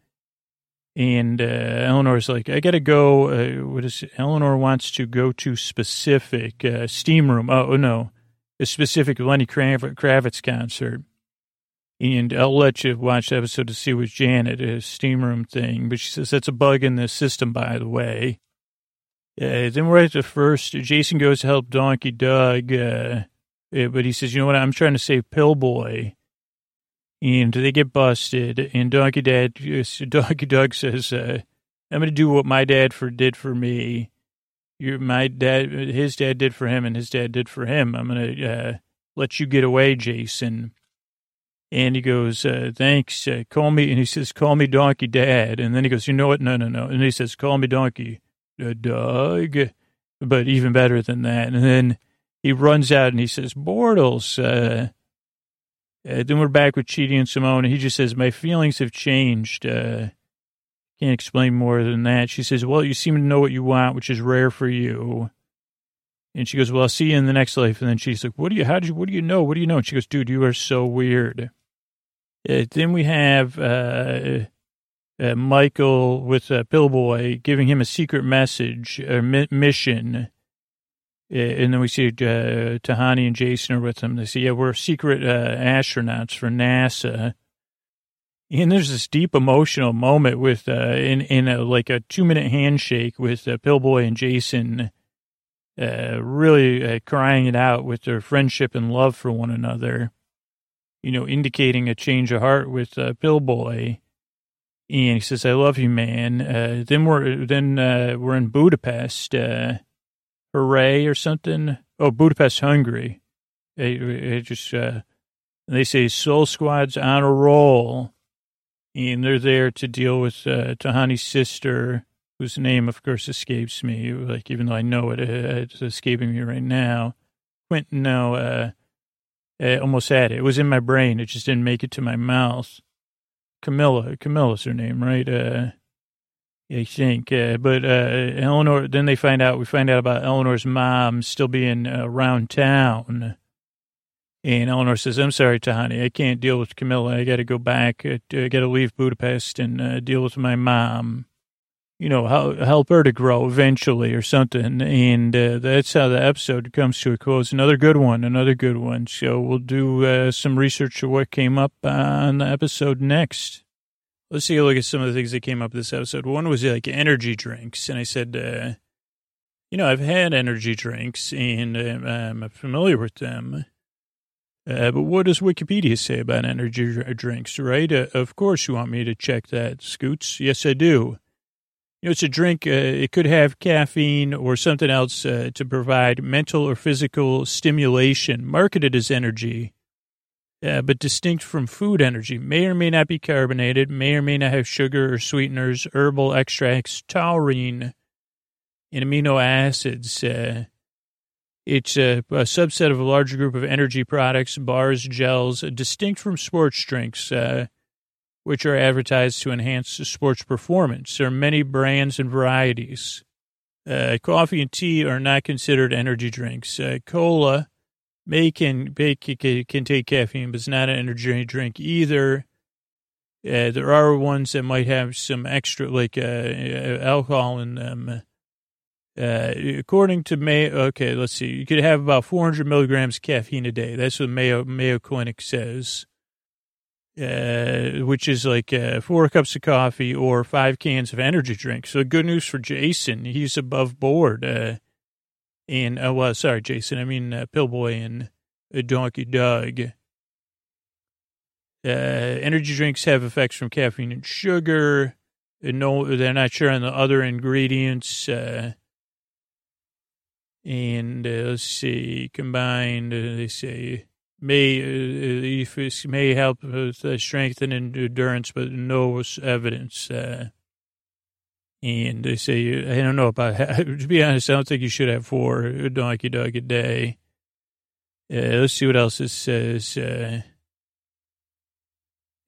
And uh, Eleanor's like, I got to go. Uh, what is it? Eleanor wants to go to specific uh, steam room. Oh, no, a specific Lenny Kravitz concert. And I'll let you watch the episode to see what Janet is, steam room thing. But she says, that's a bug in the system, by the way. Uh, then we're at the first. Jason goes to help Donkey Doug. Uh, but he says, you know what? I'm trying to save Pillboy. And they get busted, and Donkey Dad, Donkey Doug says, uh, I'm going to do what my dad for, did for me. Your, my dad, his dad did for him, and his dad did for him. I'm going to uh, let you get away, Jason. And he goes, uh, thanks, uh, call me, and he says, call me Donkey Dad. And then he goes, you know what, no, no, no. And he says, call me Donkey uh, Doug, but even better than that. And then he runs out, and he says, Bortles, uh, Uh, then we're back with Chidi and Simone, and he just says, my feelings have changed. Uh, can't explain more than that. She says, well, you seem to know what you want, which is rare for you. And she goes, well, I'll see you in the next life. And then she's like, what do you, how do you, what do you know? What do you know? And she goes, dude, you are so weird. Uh, then we have uh, uh, Michael with uh, Pillboy giving him a secret message, or mi- mission. And then we see uh, Tahani and Jason are with them. They say, yeah, we're secret uh, astronauts for NASA. And there's this deep emotional moment with, uh, in, in a, like a two-minute handshake with uh, Pillboy and Jason uh, really uh, crying it out with their friendship and love for one another, you know, indicating a change of heart with uh, Pillboy. And he says, I love you, man. Uh, then we're, then uh, we're in Budapest, uh, Hooray or something. Oh, Budapest, Hungary. It, it just, uh, they say Soul Squad's on a roll. And they're there to deal with uh, Tahani's sister, whose name, of course, escapes me. Like, even though I know it, it's escaping me right now. Quentin, no, uh, I almost had it. It was in my brain. It just didn't make it to my mouth. Camilla. Camilla's her name, right? Uh. I think, uh, but uh, Eleanor, then they find out, we find out about Eleanor's mom still being uh, around town. And Eleanor says, I'm sorry, Tahani, I can't deal with Camilla. I got to go back. I got to leave Budapest and uh, deal with my mom. You know, help, help her to grow eventually or something. And uh, that's how the episode comes to a close. Another good one, another good one. So we'll do uh, some research of what came up on the episode next. Let's take a look at some of the things that came up this episode. One was like energy drinks. And I said, uh, you know, I've had energy drinks and uh, I'm familiar with them. Uh, but what does Wikipedia say about energy drinks, right? Uh, of course you want me to check that, Scoots. Yes, I do. You know, it's a drink. Uh, it could have caffeine or something else uh, to provide mental or physical stimulation, marketed as energy. Uh, but distinct from food energy, may or may not be carbonated, may or may not have sugar or sweeteners, herbal extracts, taurine, and amino acids. Uh, it's a, a subset of a larger group of energy products, bars, gels, uh, distinct from sports drinks, uh, which are advertised to enhance sports performance. There are many brands and varieties. Uh, coffee and tea are not considered energy drinks. Uh, cola... May can, can contain caffeine, but it's not an energy drink either. Uh, there are ones that might have some extra, like uh, alcohol in them. Uh, according to Mayo, okay, let's see. You could have about four hundred milligrams of caffeine a day. That's what Mayo, Mayo Clinic says, uh, which is like uh, four cups of coffee or five cans of energy drink. So good news for Jason. He's above board. Uh And, oh, well, sorry, Jason, I mean uh, Pillboy and uh, Donkey Doug. Uh, energy drinks have effects from caffeine and sugar. And no, they're not sure on the other ingredients. Uh, and uh, let's see, combined, uh, they say, may, uh, may help with, uh, strengthen endurance, but no evidence. Uh And they say, I don't know about, to be honest, I don't think you should have four Donkey Doug a day. Uh, let's see what else it says. Uh,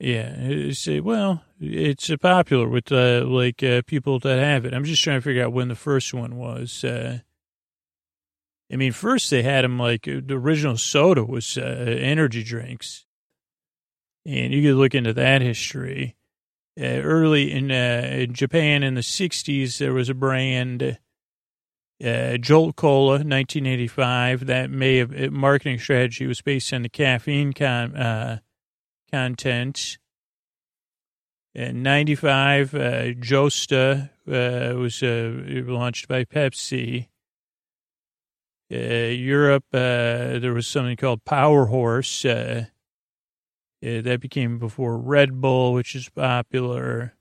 yeah, they say, well, it's uh, popular with, uh, like, uh, people that have it. I'm just trying to figure out when the first one was. Uh, I mean, first they had them, like, the original soda was uh, energy drinks. And you could look into that history. Uh, early in, uh, in Japan in the sixties, there was a brand, uh, Jolt Cola, nineteen eighty-five. That may have, uh, marketing strategy was based on the caffeine con, uh, content. In ninety-five, uh, Josta uh, was uh, launched by Pepsi. Uh, Europe, uh, there was something called Power Horse. Uh, Uh, that became before Red Bull, which is popular.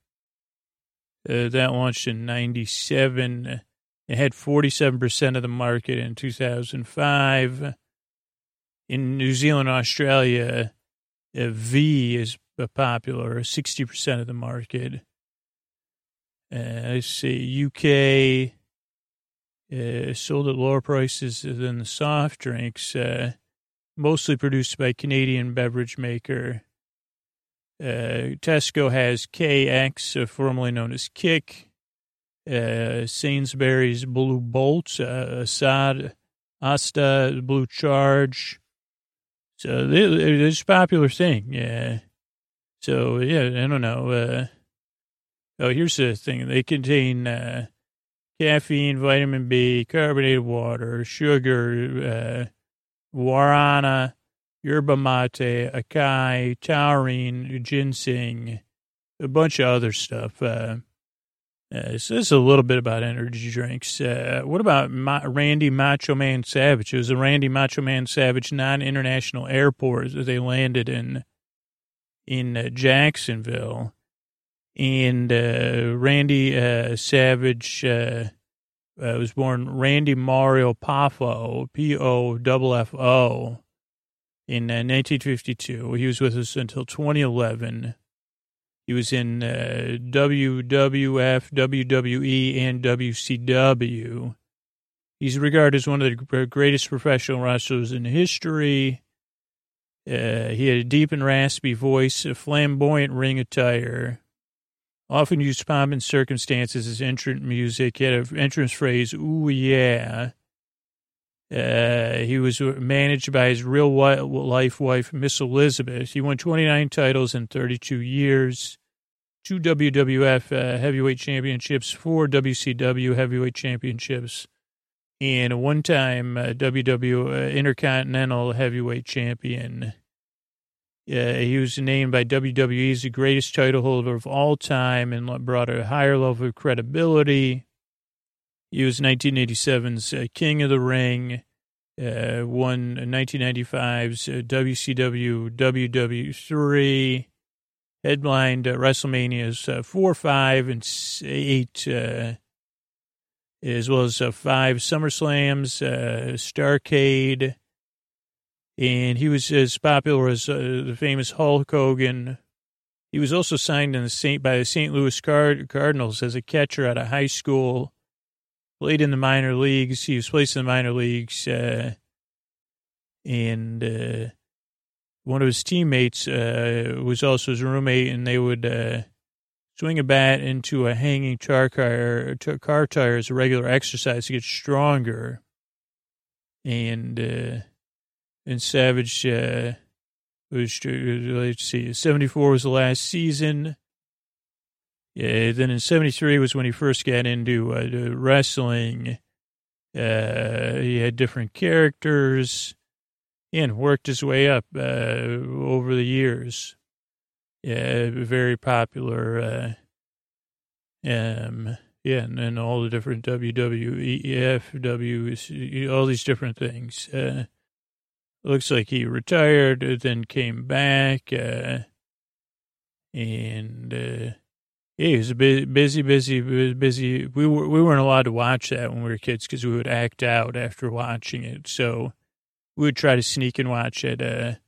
Uh, that launched in ninety-seven. It had forty-seven percent of the market in two thousand five. In New Zealand, Australia, uh, V is uh, popular, sixty percent of the market. Uh, let's see, U K uh, sold at lower prices than the soft drinks. Uh, mostly produced by Canadian beverage maker. Uh, Tesco has K X, uh, formerly known as Kick. Uh, Sainsbury's Blue Bolt, uh, Assad, Asta, Blue Charge. So they, it's a popular thing. Yeah. So, yeah, I don't know. Uh, oh, here's the thing. They contain uh, caffeine, vitamin B, carbonated water, sugar, uh, guarana, yerba mate, acai, taurine, ginseng, a bunch of other stuff. Uh, uh, so this is a little bit about energy drinks. Uh, what about Ma- Randy Macho Man Savage? It was the Randy Macho Man Savage non-international airport that they landed in in uh, Jacksonville. And uh, Randy uh, Savage... Uh, Uh, I was born Randy Mario Poffo, P O F F O, in uh, nineteen fifty-two. He was with us until twenty eleven. He was in uh, W W F, W W E, and W C W. He's regarded as one of the greatest professional wrestlers in history. Uh, he had a deep and raspy voice, a flamboyant ring attire. Often used pomp and circumstances as entrant music. He had an entrance phrase, ooh, yeah. Uh, he was managed by his real-life wife, Miss Elizabeth. He won twenty-nine titles in thirty-two years, two W W F uh, heavyweight championships, four W C W heavyweight championships, and a one-time uh, W W E uh, Intercontinental heavyweight champion. Uh, he was named by W W E as the greatest title holder of all time and brought a higher level of credibility. He was nineteen eighty-seven's uh, King of the Ring, uh, won nineteen ninety-five's uh, W C W W W three, headlined uh, WrestleMania's uh, four, five, and eight, uh, as well as uh, five SummerSlams, uh, Starcade. And he was as popular as uh, the famous Hulk Hogan. He was also signed in the Saint, by the Saint Louis Card- Cardinals as a catcher out of high school. Played in the minor leagues. He was placed in the minor leagues. Uh, and uh, one of his teammates uh, was also his roommate, and they would uh, swing a bat into a hanging car tire, car tire as a regular exercise to get stronger. And... Uh, And Savage, uh, was, let's see, seventy-four was the last season. Yeah, then in seventy-three was when he first got into uh, wrestling. Uh, he had different characters and worked his way up uh, over the years. Yeah, very popular. Uh, um, yeah, and then all the different W W E F, W C, all these different things. Uh, Looks like he retired, then came back, uh, and uh, yeah, he was busy, busy, busy, busy. We were we weren't allowed to watch that when we were kids because we would act out after watching it. So we would try to sneak and watch it. Uh,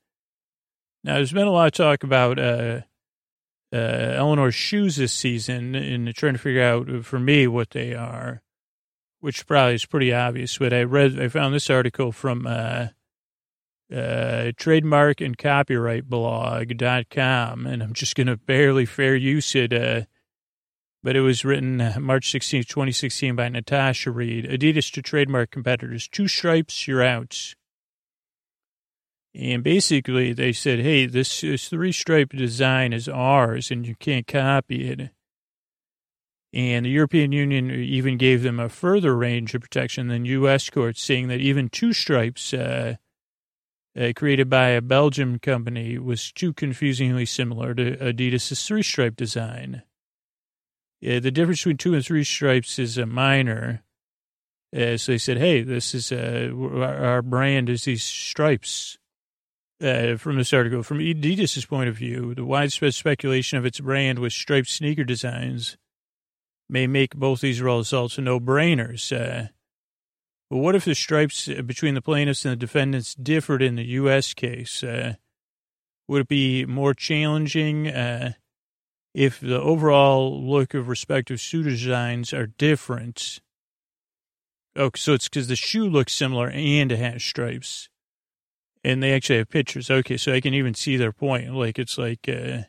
now, there's been a lot of talk about uh, uh, Eleanor's shoes this season and trying to figure out for me what they are, which probably is pretty obvious. But I read, I found this article from uh, uh, trademark and copyright blog dot com, and I'm just going to barely fair use it. Uh, but it was written March sixteenth, twenty sixteen by Natasha Reed. Adidas to trademark competitors. Two stripes, you're out. And basically, they said, hey, this, this three-stripe design is ours, and you can't copy it. And the European Union even gave them a further range of protection than U S courts, saying that even two stripes uh, uh, created by a Belgian company was too confusingly similar to Adidas' three-stripe design. Yeah, the difference between two and three stripes is a minor. Uh, so they said, hey, this is uh, our brand is these stripes. Uh, from this article, from Adidas' point of view, the widespread speculation of its brand with striped sneaker designs may make both these results no-brainers. Uh, but what if the stripes between the plaintiffs and the defendants differed in the U S case? Uh, would it be more challenging uh, if the overall look of respective shoe designs are different? Oh, so it's because the shoe looks similar and it has stripes. And they actually have pictures. Okay, so I can even see their point. Like, it's like, uh,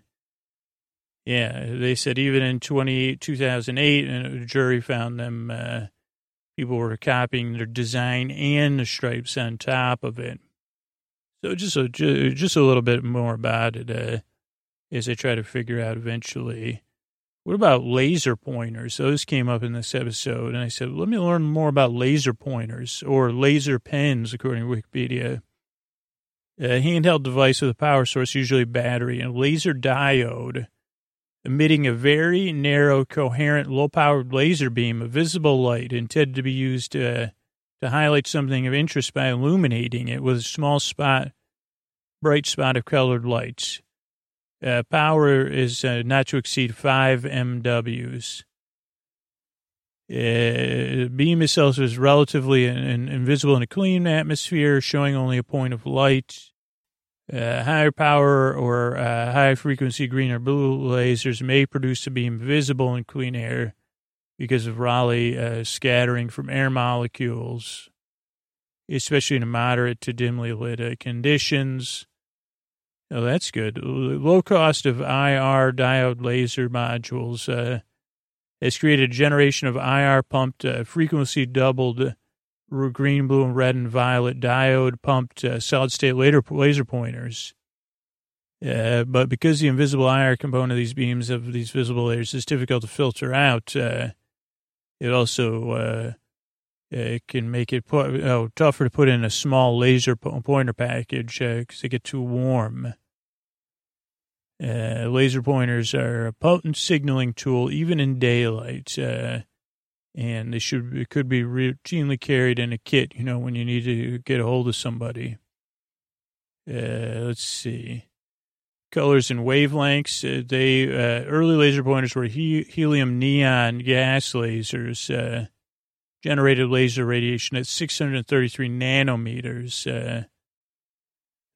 yeah, they said even in twenty, two thousand eight, a jury found them, uh, people were copying their design and the stripes on top of it. So just a, just a little bit more about it uh, as I try to figure out eventually. What about laser pointers? Those came up in this episode, and I said, let me learn more about laser pointers or laser pens, according to Wikipedia. A handheld device with a power source, usually battery, and a laser diode, emitting a very narrow, coherent, low-powered laser beam of visible light intended to be used uh, to highlight something of interest by illuminating it with a small spot, bright spot of colored lights. Uh, power is uh, not to exceed five milliwatts. Uh, the beam itself is relatively in, in, invisible in a clean atmosphere, showing only a point of light. Uh, higher power or uh, high frequency green or blue lasers may produce a beam visible in clean air because of Rayleigh uh, scattering from air molecules, especially in moderate to dimly lit uh, conditions. Oh, that's good. Low cost of I R diode laser modules. Uh, It's created a generation of I R-pumped, uh, frequency-doubled, green, blue, and red, and violet diode-pumped uh, solid-state laser pointers. Uh, but because the invisible I R component of these beams of these visible lasers is difficult to filter out, uh, it also uh, it can make it pu- oh, tougher to put in a small laser po- pointer package because uh, they get too warm. Uh, laser pointers are a potent signaling tool, even in daylight, uh, and they should be, could be routinely carried in a kit, you know, when you need to get a hold of somebody. Uh, let's see. Colors and wavelengths. Uh, they uh, early laser pointers were he- helium neon gas lasers, uh, generated laser radiation at six hundred thirty-three nanometers. Uh,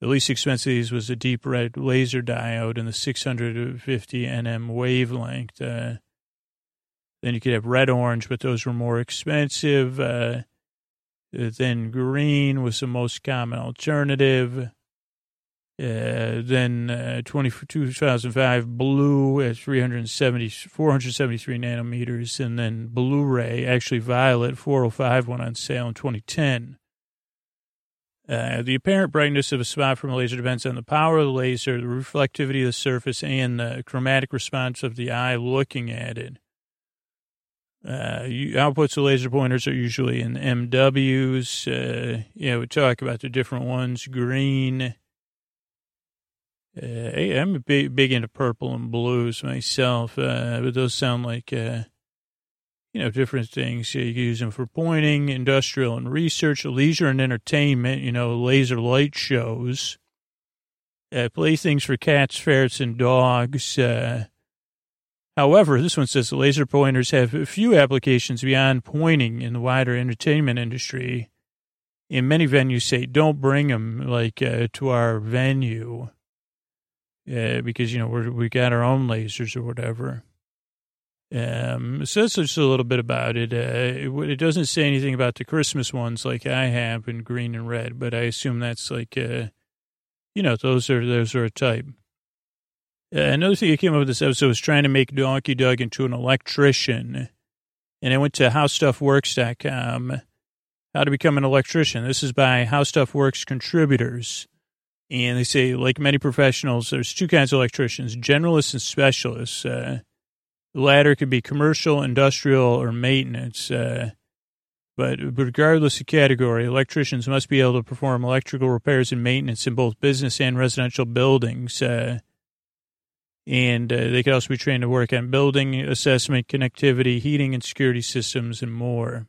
The least expensive of these was a deep red laser diode in the six hundred fifty nanometer wavelength. Uh, then you could have red-orange, but those were more expensive. Uh, then green was the most common alternative. Uh, then uh, twenty, two thousand five, blue at three hundred seventy, four hundred seventy-three nanometers. And then Blu-ray, actually violet, four oh five went on sale in twenty ten. Uh, the apparent brightness of a spot from a laser depends on the power of the laser, the reflectivity of the surface, and the chromatic response of the eye looking at it. Uh, you, outputs of laser pointers are usually in M Ws. Uh, yeah, we talk about the different ones. Green. Uh, I'm big, big into purple and blues myself, uh, but those sound like... Uh, You know, different things. You can use them for pointing, industrial and research, leisure and entertainment, you know, laser light shows, uh, playthings for cats, ferrets, and dogs. Uh, however, this one says laser pointers have few applications beyond pointing in the wider entertainment industry. And many venues say, don't bring them, like, uh, to our venue. uh, because, you know, we're, we got our own lasers or whatever. Um, so that's just a little bit about it. Uh, it. It doesn't say anything about the Christmas ones like I have in green and red, but I assume that's like, uh, you know, those are, those are a type. Uh, another thing that came up with this episode was trying to make Donkey Doug into an electrician. And I went to how stuff works dot com, how to become an electrician. This is by How Stuff Works contributors. And they say, like many professionals, there's two kinds of electricians, generalists and specialists. Uh, the latter could be commercial, industrial, or maintenance. Uh, but regardless of category, electricians must be able to perform electrical repairs and maintenance in both business and residential buildings. Uh, and uh, they could also be trained to work on building assessment, connectivity, heating and security systems, and more.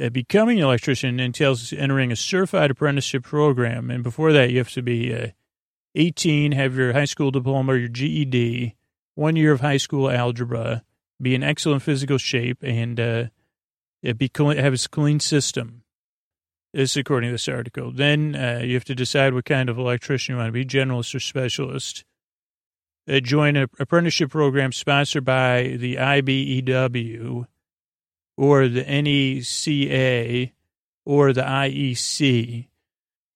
Uh, becoming an electrician entails entering a certified apprenticeship program. And before that, you have to be uh, eighteen, have your high school diploma or your G E D, one year of high school algebra, be in excellent physical shape, and uh, be clean, have a clean system. This is according to this article. Then uh, you have to decide what kind of electrician you want to be, generalist or specialist. Uh, join an apprenticeship program sponsored by the I B E W or the N E C A or the I E C.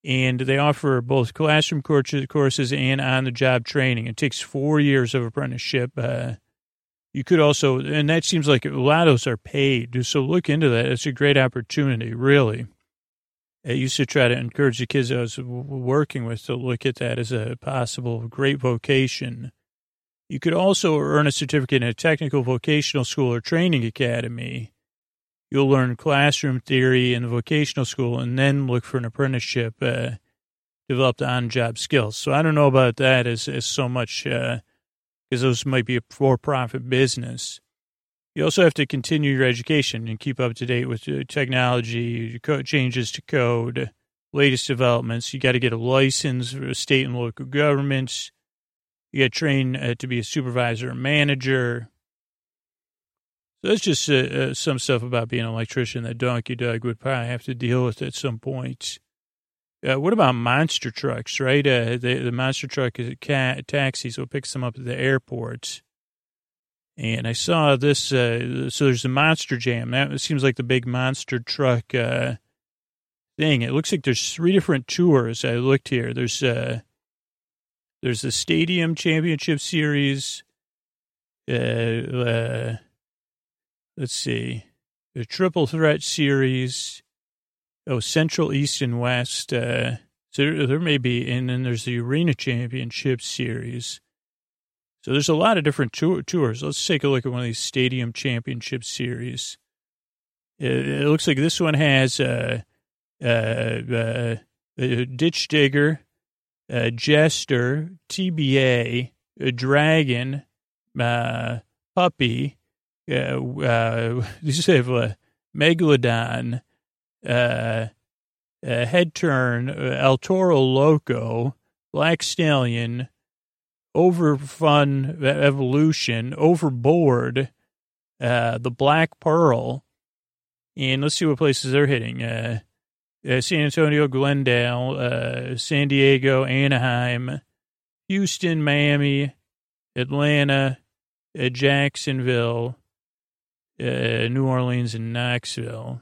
And they offer both classroom courses and on-the-job training. It takes four years of apprenticeship. Uh, you could also, and that seems like a lot of those are paid. So look into that. It's a great opportunity, really. I used to try to encourage the kids I was working with to look at that as a possible great vocation. You could also earn a certificate in a technical vocational school or training academy. You'll learn classroom theory in the vocational school and then look for an apprenticeship, uh, develop the on-job skills. So I don't know about that as, as so much, because uh, those might be a for-profit business. You also have to continue your education and keep up to date with uh, technology, co- changes to code, latest developments. You got to get a license for state and local governments. You got to train uh, to be a supervisor or manager. So that's just uh, uh, some stuff about being an electrician that Donkey Doug would probably have to deal with at some point. Uh, what about monster trucks, right? Uh, the, the monster truck is a ca- taxi, so it picks them up at the airport. And I saw this, uh, so there's the Monster Jam. That seems like the big monster truck uh, thing. It looks like there's three different tours. I looked here. There's uh, there's the Stadium Championship Series, uh, uh let's see, the Triple Threat Series, oh, Central, East, and West. Uh, so there, there may be, and then there's the Arena Championship Series. So there's a lot of different tour, tours. Let's take a look at one of these Stadium Championship Series. It, it looks like this one has uh, uh, uh, a Ditch Digger, a Jester, T B A, a Dragon, uh, Puppy, Uh, uh, these have a Megalodon, uh, a Head Turn, El Toro Loco, Black Stallion, Overfun Evolution, Overboard, uh, the Black Pearl. And let's see what places they're hitting. Uh, uh, San Antonio, Glendale, uh, San Diego, Anaheim, Houston, Miami, Atlanta, uh, Jacksonville, Uh, New Orleans and Knoxville.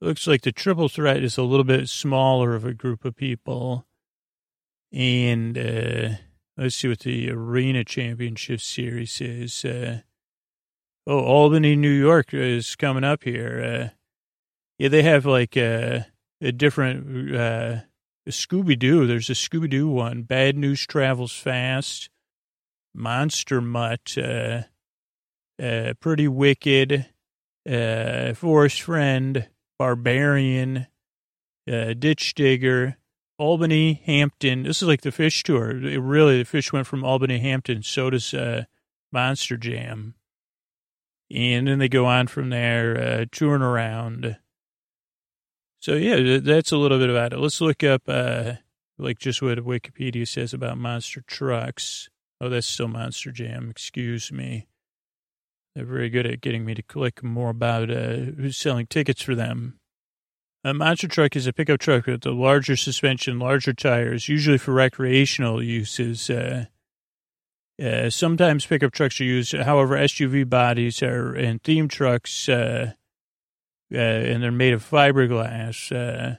Looks like the Triple Threat is a little bit smaller of a group of people. And uh, let's see what the Arena Championship Series is. Uh, oh, Albany, New York is coming up here. Uh, yeah, they have like a, a different uh, a Scooby-Doo. There's a Scooby-Doo one. Bad News Travels Fast. Monster Mutt. Uh, Uh, Pretty Wicked, uh, Forest Friend, Barbarian, uh, Ditch Digger, Albany, Hampton. This is like the fish tour. It really, the fish went from Albany, Hampton. So does uh, Monster Jam. And then they go on from there, uh, touring around. So, yeah, that's a little bit about it. Let's look up, uh, like, just what Wikipedia says about monster trucks. Oh, that's still Monster Jam. Excuse me. They're very good at getting me to click more about uh, who's selling tickets for them. A monster truck is a pickup truck with a larger suspension, larger tires, usually for recreational uses. Uh, uh, sometimes pickup trucks are used. However, S U V bodies are and theme trucks, uh, uh, and they're made of fiberglass. Uh,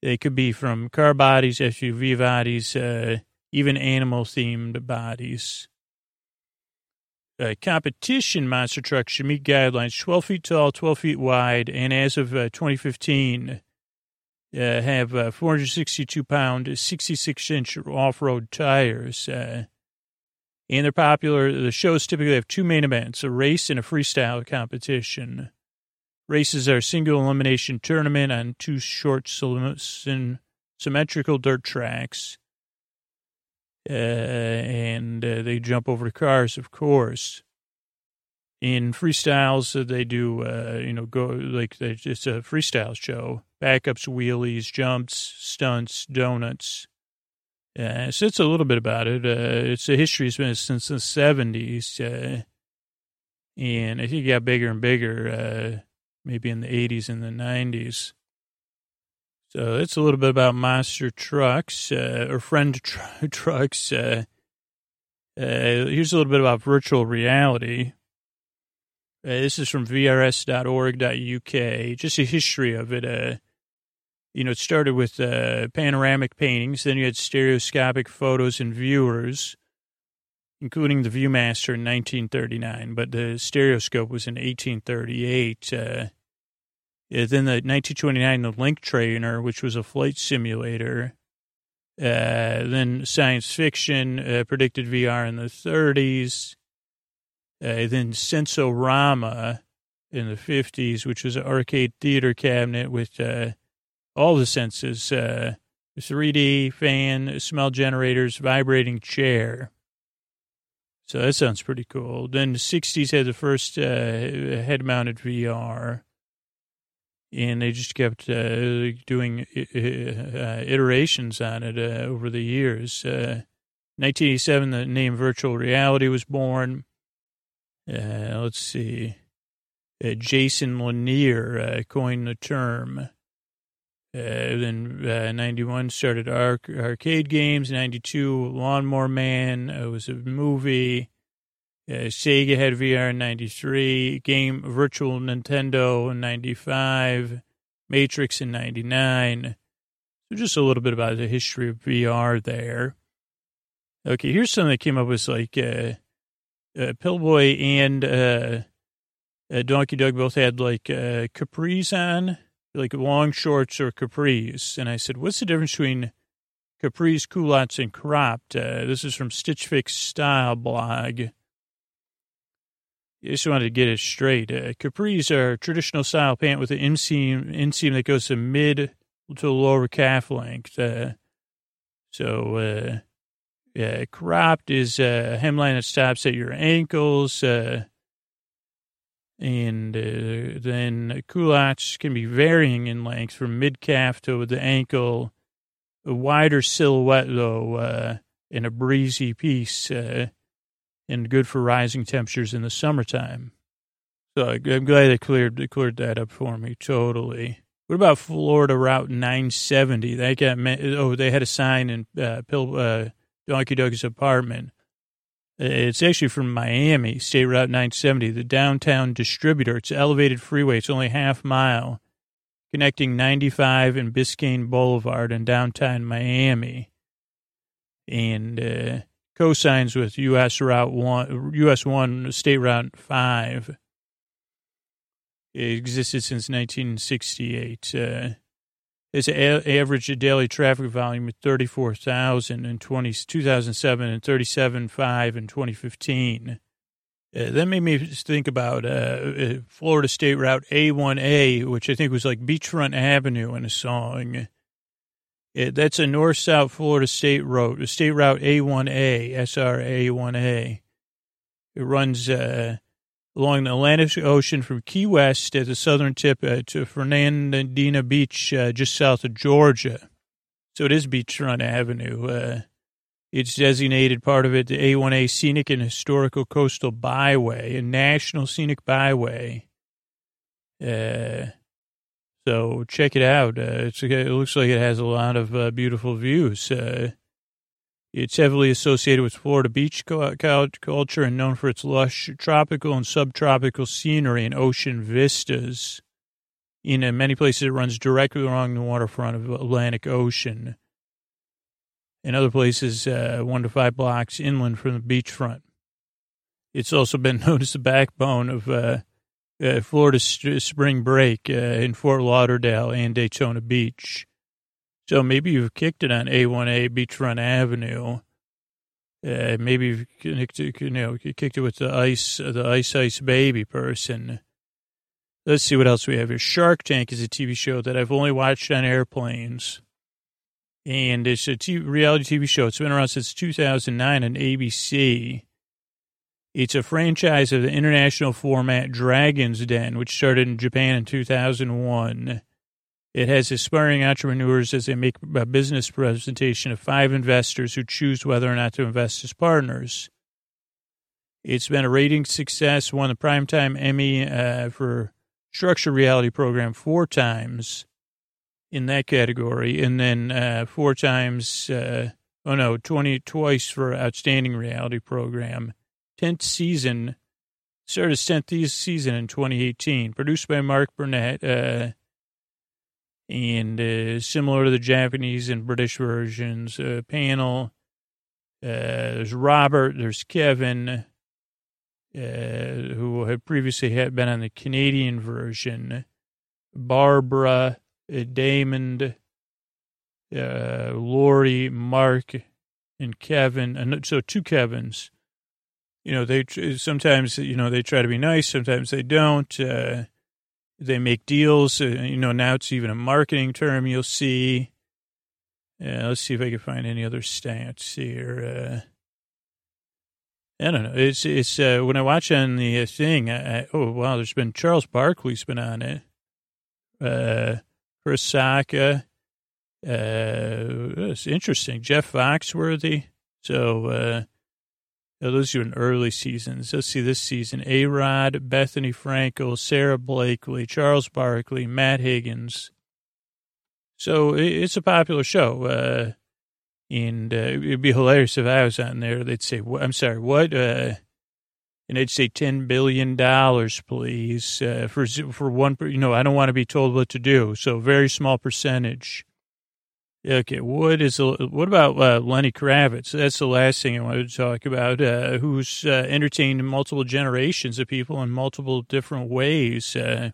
they could be from car bodies, S U V bodies, uh, even animal-themed bodies. Uh, competition monster trucks should meet guidelines, twelve feet tall, twelve feet wide, and as of uh, twenty fifteen, uh, have uh, four hundred sixty-two pound, sixty-six inch off-road tires. Uh, and they're popular. The shows typically have two main events, a race and a freestyle competition. Races are a single elimination tournament on two short sym- symmetrical dirt tracks. Uh, and uh, they jump over the cars, of course. In freestyles, uh, they do, uh, you know, go like they, it's a freestyle show. Backups, wheelies, jumps, stunts, donuts. Uh, so it's a little bit about it. Uh, it's a history has been since the seventies. Uh, and I think it got bigger and bigger, uh, maybe in the eighties and the nineties. So that's a little bit about monster trucks, uh, or friend tr- trucks. Uh, uh, here's a little bit about virtual reality. Uh, this is from V R S dot org dot U K. Just a history of it. Uh, you know, it started with uh, panoramic paintings. Then you had stereoscopic photos and viewers, including the ViewMaster in nineteen thirty-nine. But the stereoscope was in eighteen thirty-eight. Uh Uh, then the nineteen twenty-nine, the Link Trainer, which was a flight simulator. Uh, then science fiction, uh, predicted V R in the thirties. Uh, then Sensorama in the fifties, which was an arcade theater cabinet with uh, all the senses. Uh, three D, fan, smell generators, vibrating chair. So that sounds pretty cool. Then the sixties had the first uh, head-mounted V R. And they just kept uh, doing uh, iterations on it uh, over the years. Uh, nineteen eighty-seven, the name virtual reality was born. Uh, let's see. Uh, Jason Lanier uh, coined the term. Uh, then uh, ninety-one started ar- arcade games. ninety-two, Lawnmower Man uh, was a movie. Uh, Sega had V R in ninety-three, Game Virtual Nintendo in ninety-five, Matrix in ninety-nine. So just a little bit about the history of V R there. Okay, here's something that came up with, like, uh, uh, Pillboy and uh, uh, Donkey Doug both had, like, uh, capris on, like long shorts or capris. And I said, what's the difference between capris, culottes, and cropped? Uh, this is from Stitch Fix Style blog. I just wanted to get it straight. Uh, capris are a traditional style pant with an inseam, inseam that goes to mid to lower calf length. Uh, so, uh, yeah, cropped is a hemline that stops at your ankles. Uh, and uh, then culottes can be varying in length from mid calf to the ankle. A wider silhouette, though, uh, and a breezy piece. Uh, and good for rising temperatures in the summertime. So I'm glad they cleared they cleared that up for me, totally. What about Florida Route nine seventy? They got oh, they had a sign in uh, Pill, uh, Donkey Doug's apartment. It's actually from Miami, State Route nine seventy, the downtown distributor. It's an elevated freeway. It's only half mile, connecting ninety-five and Biscayne Boulevard in downtown Miami. And... Uh, cosigns with U S Route one, U S one, State Route five. It existed since nineteen sixty-eight. Uh, it's a- averaged daily traffic volume at thirty-four thousand in twenty, two thousand seven and thirty-seven thousand five hundred in twenty fifteen. Uh, that made me think about uh, Florida State Route A one A, which I think was like Beachfront Avenue in a song. It, that's a north-south Florida state road, State Route A one A, S R A one A. It runs uh, along the Atlantic Ocean from Key West at the southern tip uh, to Fernandina Beach, uh, just south of Georgia. So it is Beachfront Avenue. Uh, it's designated part of it, the A one A Scenic and Historical Coastal Byway, a National Scenic Byway. Uh So check it out. Uh, it's, it looks like it has a lot of uh, beautiful views. Uh, it's heavily associated with Florida beach co- culture and known for its lush tropical and subtropical scenery and ocean vistas. In uh, many places, it runs directly along the waterfront of the Atlantic Ocean. In other places, uh, one to five blocks inland from the beachfront. It's also been known as the backbone of uh, uh, Florida's st- spring break uh, in Fort Lauderdale and Daytona Beach. So maybe you've kicked it on A one A Beachfront Avenue. Uh, maybe you've connected, you know, kicked it with the ice, the ice ice baby person. Let's see what else we have here. Shark Tank is a T V show that I've only watched on airplanes. And it's a t- reality T V show. It's been around since two thousand nine on A B C. It's a franchise of the international format Dragon's Den, which started in Japan in two thousand one. It has aspiring entrepreneurs as they make a business presentation of five investors who choose whether or not to invest as partners. It's been a rating success, won the Primetime Emmy uh, for Structured Reality Program four times. In that category, and then uh, four times, uh, oh no, twenty twice for Outstanding Reality Program. Tenth season, started its tenth season in twenty eighteen, produced by Mark Burnett, uh, and uh, similar to the Japanese and British versions. Uh, panel, uh, there's Robert, there's Kevin, uh, who had previously had been on the Canadian version, Barbara, Uh, Damon, uh, Lori, Mark, and Kevin. And so two Kevins. You know, they sometimes, you know, they try to be nice. Sometimes they don't. Uh, they make deals. Uh, you know, now it's even a marketing term you'll see. Uh, let's see if I can find any other stats here. Uh, I don't know. It's, it's, uh, when I watch on the thing, I, I, oh, wow, there's been Charles Barkley's been on it. Uh, Chris Saka, uh, it's interesting. Jeff Foxworthy. So, uh, those are in early seasons. Let's see this season. A-Rod, Bethany Frankel, Sarah Blakely, Charles Barkley, Matt Higgins. So it's a popular show. Uh, and, uh, it'd be hilarious if I was on there. They'd say, I'm sorry, what, uh, and they'd say ten billion dollars, please, uh, for for one, you know, I don't want to be told what to do. So very small percentage. Okay, what is what about uh, Lenny Kravitz? That's the last thing I wanted to talk about, uh, who's uh, entertained multiple generations of people in multiple different ways. Uh,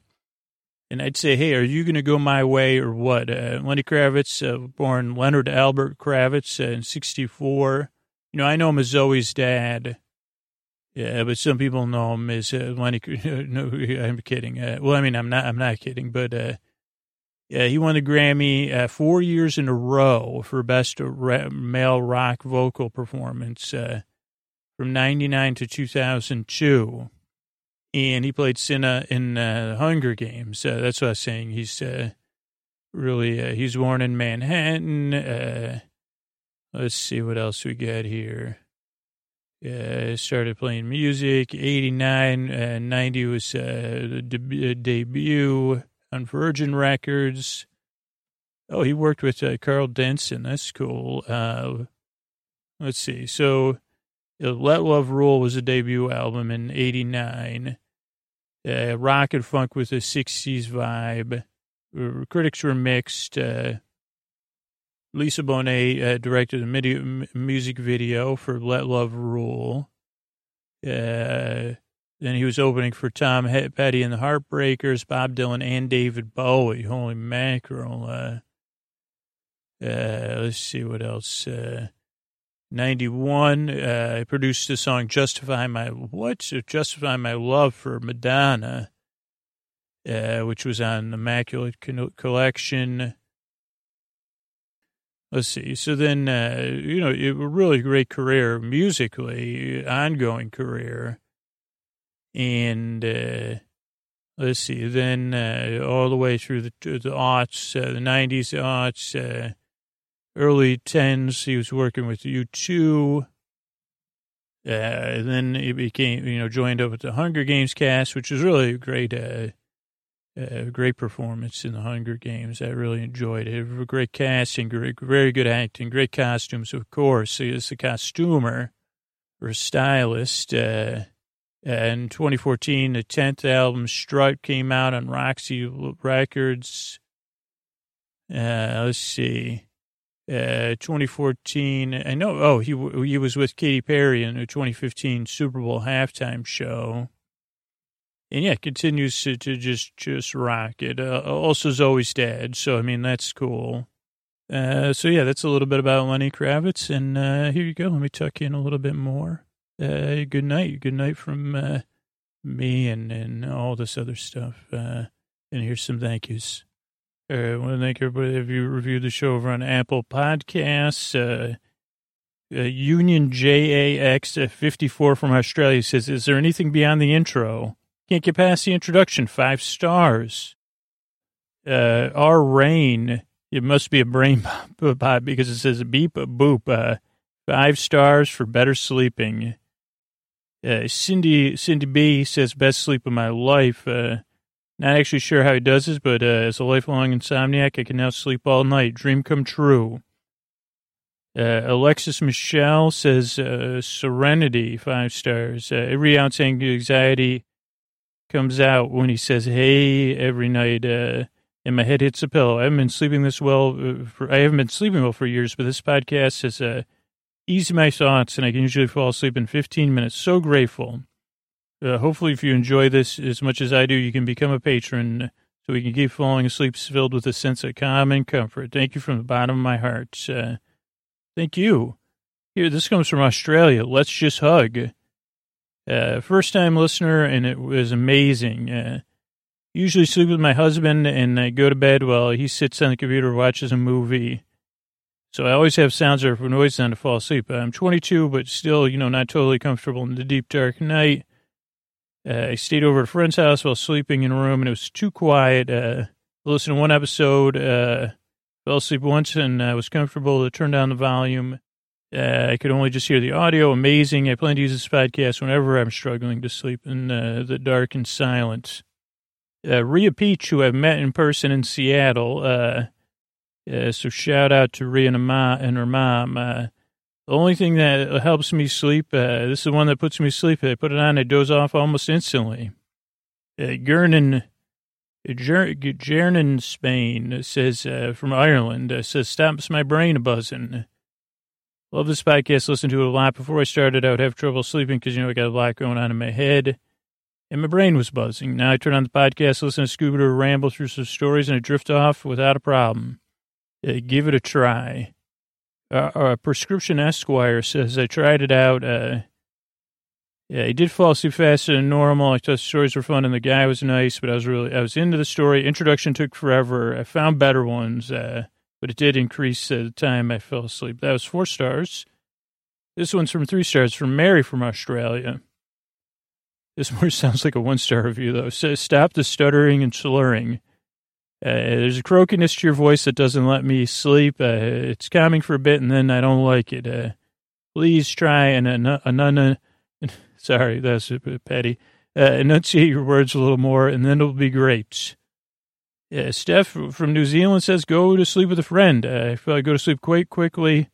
and I'd say, hey, are you going to go my way or what? Uh, Lenny Kravitz, uh, born Leonard Albert Kravitz uh, in sixty-four. You know, I know him as Zoe's dad. Yeah, but some people know him as uh, Lenny. No, I'm kidding. Uh, well, I mean, I'm not. I'm not kidding. But uh, yeah, he won the Grammy uh, four years in a row for best male rock vocal performance uh, from ninety-nine to two thousand two, and he played Cinna in uh, Hunger Games. Uh, that's what I was saying. He's uh, really uh, he's born in Manhattan. Uh, let's see what else we got here. Uh, started playing music, eighty-nine, uh, ninety was uh, the de- debut on Virgin Records. Oh, he worked with uh, Carl Denson. That's cool. Uh, let's see. So uh, Let Love Rule was a debut album in eighty-nine. Uh, rock and funk with a sixties vibe. Uh, critics were mixed. Uh, Lisa Bonet uh, directed a midi- m- music video for Let Love Rule. Uh, then he was opening for Tom H- Petty and the Heartbreakers, Bob Dylan, and David Bowie. Holy mackerel. Uh, uh, let's see what else. Uh, ninety-one, uh, I produced the song Justify My What? Justify My Love for Madonna, uh, which was on Immaculate Con- Collection. Let's see. So then, uh, you know, it was a really great career musically, ongoing career. And uh, let's see. Then uh, all the way through the the aughts, uh, the nineties, the aughts, uh, early tens, he was working with U two. Uh, then he became, you know, joined up with the Hunger Games cast, which was really a great uh, A great performance in the Hunger Games. I really enjoyed it. it great casting, great, very good acting, great costumes, of course. He is a costumer or a stylist. Uh, in twenty fourteen, the tenth album, Strut, came out on Roxy Records. Uh, let's see. Uh, twenty fourteen, I know, oh, he he was with Katy Perry in the twenty fifteen Super Bowl halftime show. And, yeah, continues to, to just, just rock it. Uh, also is always dad, so, I mean, that's cool. Uh, so, yeah, that's a little bit about Lenny Kravitz. And uh, here you go. Let me tuck in a little bit more. Uh, good night. Good night from uh, me and, and all this other stuff. Uh, and here's some thank yous. Uh, I want to thank everybody. If you reviewed the show over on Apple Podcasts, uh, uh, Union J A X fifty-four from Australia says, is there anything beyond the intro? Can't get past the introduction. Five stars. Uh, our rain. It must be a brain pop because it says beep boop. Uh, five stars for better sleeping. Uh, Cindy Cindy B says best sleep of my life. Uh, not actually sure how he does this, but uh, as a lifelong insomniac, I can now sleep all night. Dream come true. Uh, Alexis Michelle says uh, serenity. Five stars. Uh, every ounce of anxiety comes out when he says, hey, every night, uh, and my head hits a pillow. I haven't been sleeping this well. Uh, for, I haven't been sleeping well for years, but this podcast has uh, eased my thoughts, and I can usually fall asleep in fifteen minutes. So grateful. Uh, hopefully, if you enjoy this as much as I do, you can become a patron so we can keep falling asleep filled with a sense of calm and comfort. Thank you from the bottom of my heart. Uh, thank you. Here, this comes from Australia. Let's just hug. Uh, first-time listener, and it was amazing. Uh, usually sleep with my husband, and I go to bed while he sits on the computer watches a movie. So I always have sounds or noises on to fall asleep. I'm twenty-two, but still, you know, not totally comfortable in the deep, dark night. Uh, I stayed over at a friend's house while sleeping in a room, and it was too quiet. Uh, I listened to one episode, uh, fell asleep once, and I was comfortable to turn down the volume. Uh, I could only just hear the audio. Amazing. I plan to use this podcast whenever I'm struggling to sleep in uh, the dark and silent. Uh, Rhea Peach, who I've met in person in Seattle. Uh, uh, so shout out to Rhea and, Ma- and her mom. Uh, the only thing that helps me sleep, uh, this is the one that puts me to sleep. I put it on, I doze off almost instantly. Uh, Gernan, Ger- Gernan Spain says, uh, from Ireland, uh, says, stops my brain a-buzzing. Love this podcast. Listen to it a lot. Before I started, I would have trouble sleeping because, you know, I got a lot going on in my head, and my brain was buzzing. Now I turn on the podcast, listen to Scuba to ramble through some stories, and I drift off without a problem. Uh, give it a try. Uh, our Prescription Esquire says, I tried it out. Uh, yeah, I did fall asleep faster than normal. I thought the stories were fun, and the guy was nice, but I was really, I was into the story. Introduction took forever. I found better ones. Uh, But it did increase uh, the time I fell asleep. That was four stars. This one's from three stars from Mary from Australia. This more sounds like a one-star review, though. So stop the stuttering and slurring. Uh, there's a croakiness to your voice that doesn't let me sleep. Uh, it's calming for a bit, and then I don't like it. Uh, please try and uh, uh, uh, uh, sorry, that's a bit petty. Uh, enunciate your words a little more, and then it'll be great. Uh, Steph from New Zealand says, go to sleep with a friend. Uh, I feel I go to sleep quite quickly,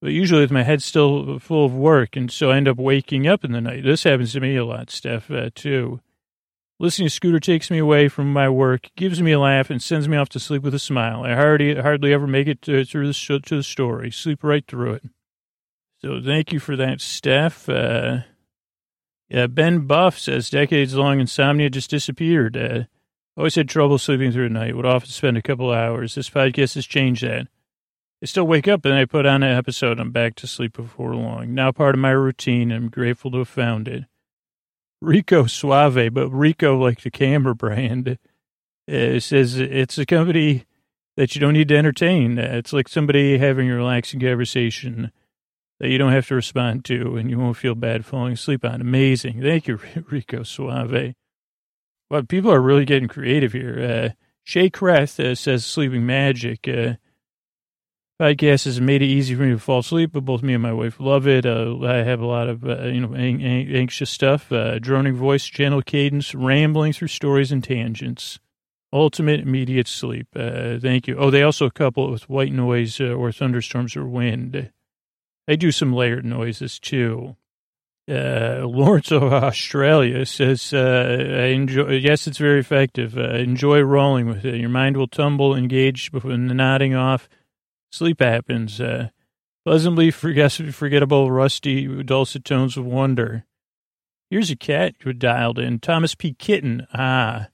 but usually with my head still full of work, and so I end up waking up in the night. This happens to me a lot, Steph, uh, too. Listening to Scooter takes me away from my work, gives me a laugh, and sends me off to sleep with a smile. I hardly, hardly ever make it to, through the show, to the story. Sleep right through it. So thank you for that, Steph. Uh, yeah, Ben Buff says, decades-long insomnia just disappeared. Uh, Always had trouble sleeping through the night. Would often spend a couple hours. This podcast has changed that. I still wake up and I put on an episode. I'm back to sleep before long. Now part of my routine. I'm grateful to have found it. Rico Suave, but Rico like the camera brand, uh, says it's a company that you don't need to entertain. Uh, it's like somebody having a relaxing conversation that you don't have to respond to, and you won't feel bad falling asleep on. Amazing. Thank you, Rico Suave. Well, people are really getting creative here. Uh, Shay Kreth uh, says sleeping magic. Uh, Podcast has made it easy for me to fall asleep, but both me and my wife love it. Uh, I have a lot of, uh, you know, an- an- anxious stuff, uh, droning voice, gentle cadence, rambling through stories and tangents. Ultimate immediate sleep. Uh, thank you. Oh, they also couple it with white noise uh, or thunderstorms or wind. They do some layered noises, too. Uh, Lawrence of Australia says, uh, I enjoy, yes, it's very effective. Uh, enjoy rolling with it. Your mind will tumble, engage before nodding off. Sleep happens. Uh, pleasantly forgettable, rusty, dulcet tones of wonder. Here's a cat who dialed in. Thomas P. Kitten. Ah.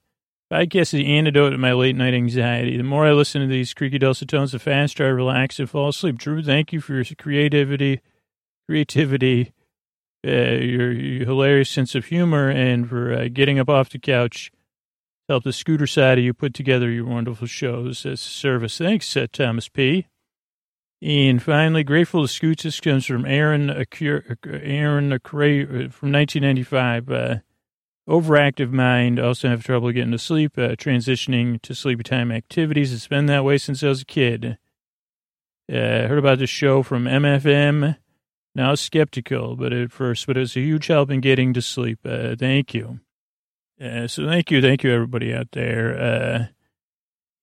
Podcast is the antidote to my late-night anxiety. The more I listen to these creaky dulcet tones, the faster I relax and fall asleep. Drew, thank you for your creativity, creativity, uh, your, your hilarious sense of humor, and for uh, getting up off the couch to help the scooter side of you put together your wonderful shows as a service. Thanks, uh, Thomas P. And finally, grateful to Scoots. This comes from Aaron, Aaron from nineteen ninety-five, uh, Overactive mind, also have trouble getting to sleep, uh, transitioning to sleepy time activities. It's been that way since I was a kid. Uh, heard about this show from M F M. Now skeptical, but at first, but it's a huge help in getting to sleep. Uh, thank you. Uh, so thank you. Thank you, everybody out there. Uh,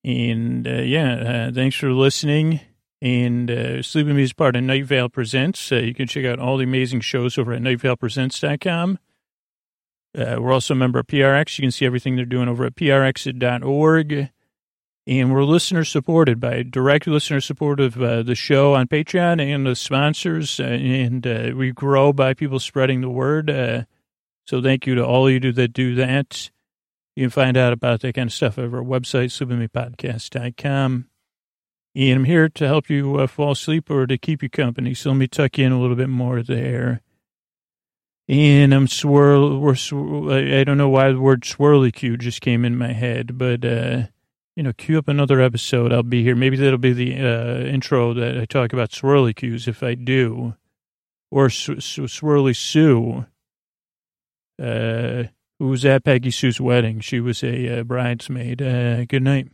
and, uh, yeah, uh, thanks for listening. And uh, Sleep With Me is part of Night Vale Presents. Uh, you can check out all the amazing shows over at night vale presents dot com. Uh, we're also a member of P R X. You can see everything they're doing over at P R X dot org. And we're listener-supported by direct listener support of uh, the show on Patreon and the sponsors. Uh, and uh, we grow by people spreading the word. Uh, so thank you to all of you that do that. You can find out about that kind of stuff over our website, sleep with me podcast dot com. And I'm here to help you uh, fall asleep or to keep you company. So let me tuck you in a little bit more there. And I'm swirl, we're swirl, I don't know why the word swirly-cue just came in my head, but, uh, you know, cue up another episode. I'll be here. Maybe that'll be the uh, intro that I talk about swirly-cues if I do, or sw- sw- Swirly Sue, uh, who was at Peggy Sue's wedding. She was a uh, bridesmaid. Uh, good night.